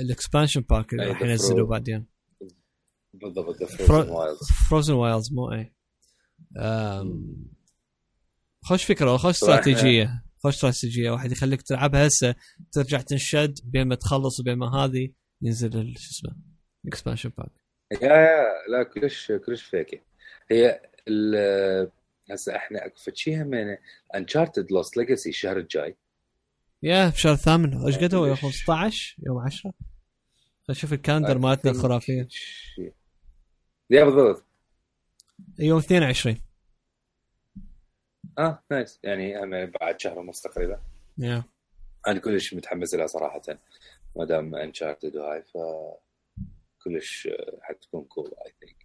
الاكسبانشن باك اللي راح ينزلوا بعدين بالضبط فروزن وايلدز مو اي خوش فكره، خوش استراتيجيه واحد يخليك تلعبها هسه ترجع تنشد بين ما تخلص وبين ما هذه ينزل شو اسمه الاكسبانشن باك. لا كلش فاكي هي هسه احنا اكفتشيها من انشارتد لوست ليجاسي الشهر الجاي في شهر 8. ايش قد هو يوم 15 يوم 10؟ اشوف الكالندر مالتنا خرافيه. يا بالضبط يوم 22. نايس، يعني انا بعد شهر ونص تقريبا. انا كلش متحمس لها صراحه ما دام انشارتد وهاي، ف كلش حتكون كول اي ثينك.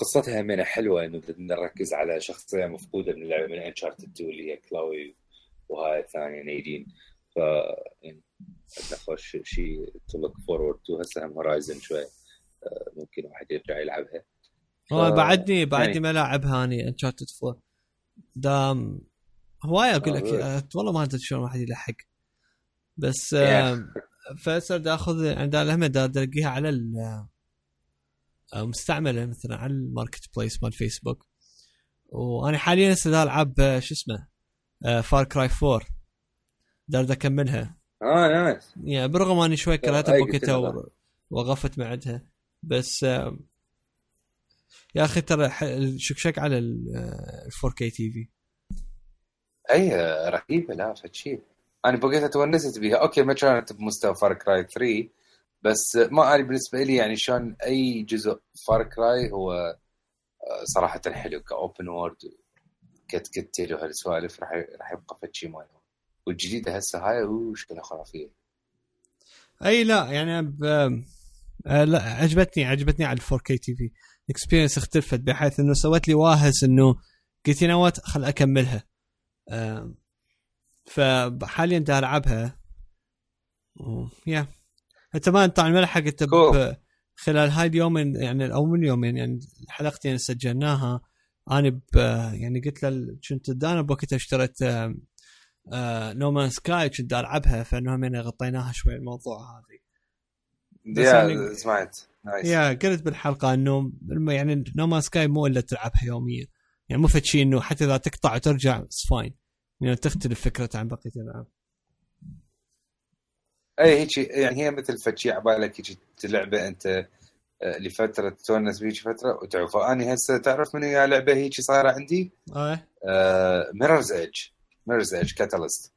قصتها من حلوه انه نركز على شخصيه مفقوده من اللعبه من انشارتد 2 اللي هي كلاوي وهاي الثانيه نيدين، ف يعني نخش شيء تلوك فورورد تو هسه هورايزن شوي ممكن واحد يرجع يلعبها. بعدني يعني ما لاعبها اني انشارتد 4 دام هوايه اقول لك والله ما ادري شلون واحد يلحق، بس فصرت اخذ عندها لهم ادقيها على مستعمله مثلا على الماركت بلايس مال فيسبوك. وانا حاليا هسه العب شو اسمه فار كراي 4 دارد اكملها. نايس. برغم اني شوي كرهتها بوقتها ووقفت معدها، بس يا اخي ترى الشكشك على ال 4K TV اي رهيبه. لا فشي انا بوقتها تونست بيها. اوكي ما كانت بمستوى فار كراي 3، بس ما انا بالنسبه لي يعني شلون اي جزء فار كراي هو صراحه حلو كاوبن وورد كتكتل وهالسوالف راح يبقى فتشي مالهم. والجديده هسه هاي وشكلها خرافيه. اي لا يعني لا عجبتني على 4K TV اكسبيرينس اختلفت، بحيث انه سوت لي واهس انه قلت نوات خل اكملها. فحاليا دا العبها انت ما طبعا ما لحقت خلال هاي اليومين يعني او من يومين يعني الحلقتين اللي سجلناها انا يعني قلت له كنت دانا بوقتها اشتريت نومان سكاي كنت العبها، فانهم يعني غطيناها شوي الموضوع هذه. سمعت نايس قلت بالحلقه انه يعني نومان سكاي مو الا تلعبها يوميا، يعني مو فشي انه حتى اذا تقطع وترجع سفاين، يعني تختلف فكره عن بقيه الالعاب. اي هيك يعني هي مثل فشي عبالك هيك تلعبه انت لفتره تونس بيك فتره وتعرف. اني هسه تعرف من هي لعبه هيك صايره عندي ميررز ايدج كاتاليست.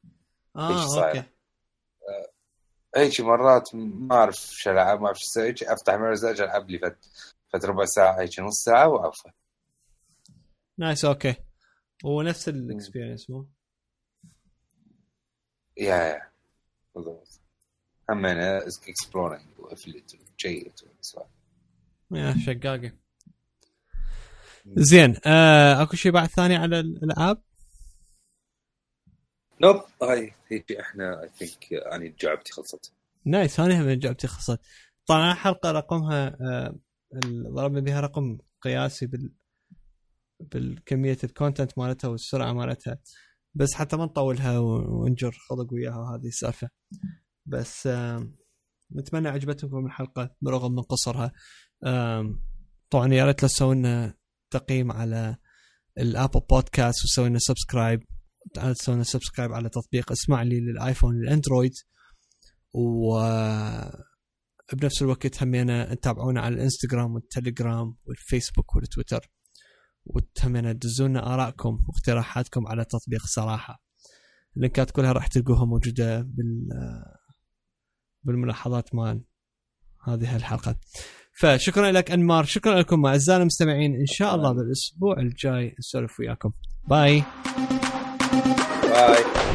اوكي اي شي مرات ما اعرف شو العب ما اعرف شو اسوي، افتح ميررز ايدج العب لي فتره ربع ساعه هيك نص ساعه واقفه. نايس اوكي ونفس الاكسبيرينس مو Yeah. همنا exploring وافلت وجيد وصار. يا شقاقة. زين اكو شيء بعد ثاني على الالعاب؟ نوب هاي احنا I think اني جعبتي خلصت. نايس انا هم جعبتي خلصت. طبعا حلقة رقمها ضربنا بها رقم قياسي بالكمية الكونتنت مالتها والسرعة مالتها بس حتى ما نطولها ونجر خلق وياها وهذه السالفة بس نتمنى عجبتكم الحلقة برغم من قصرها. طبعا يا ريت لو سوينا تقييم على الابل بودكاست وسوينا سبسكرايب على تطبيق اسمع لي للايفون والاندرويد وبنفس الوقت همينا تتابعونا على الانستغرام والتليجرام والفيسبوك والتويتر وتهمنا تدزونا آراءكم واقتراحاتكم على تطبيق صراحة. اللينكات كلها راح تلقوها موجودة بالملاحظات مال هذه الحلقة. فشكرا لك أنمار، شكرا لكم أعزائي المستمعين، إن شاء الله بالأسبوع الجاي نسولف وياكم. باي باي.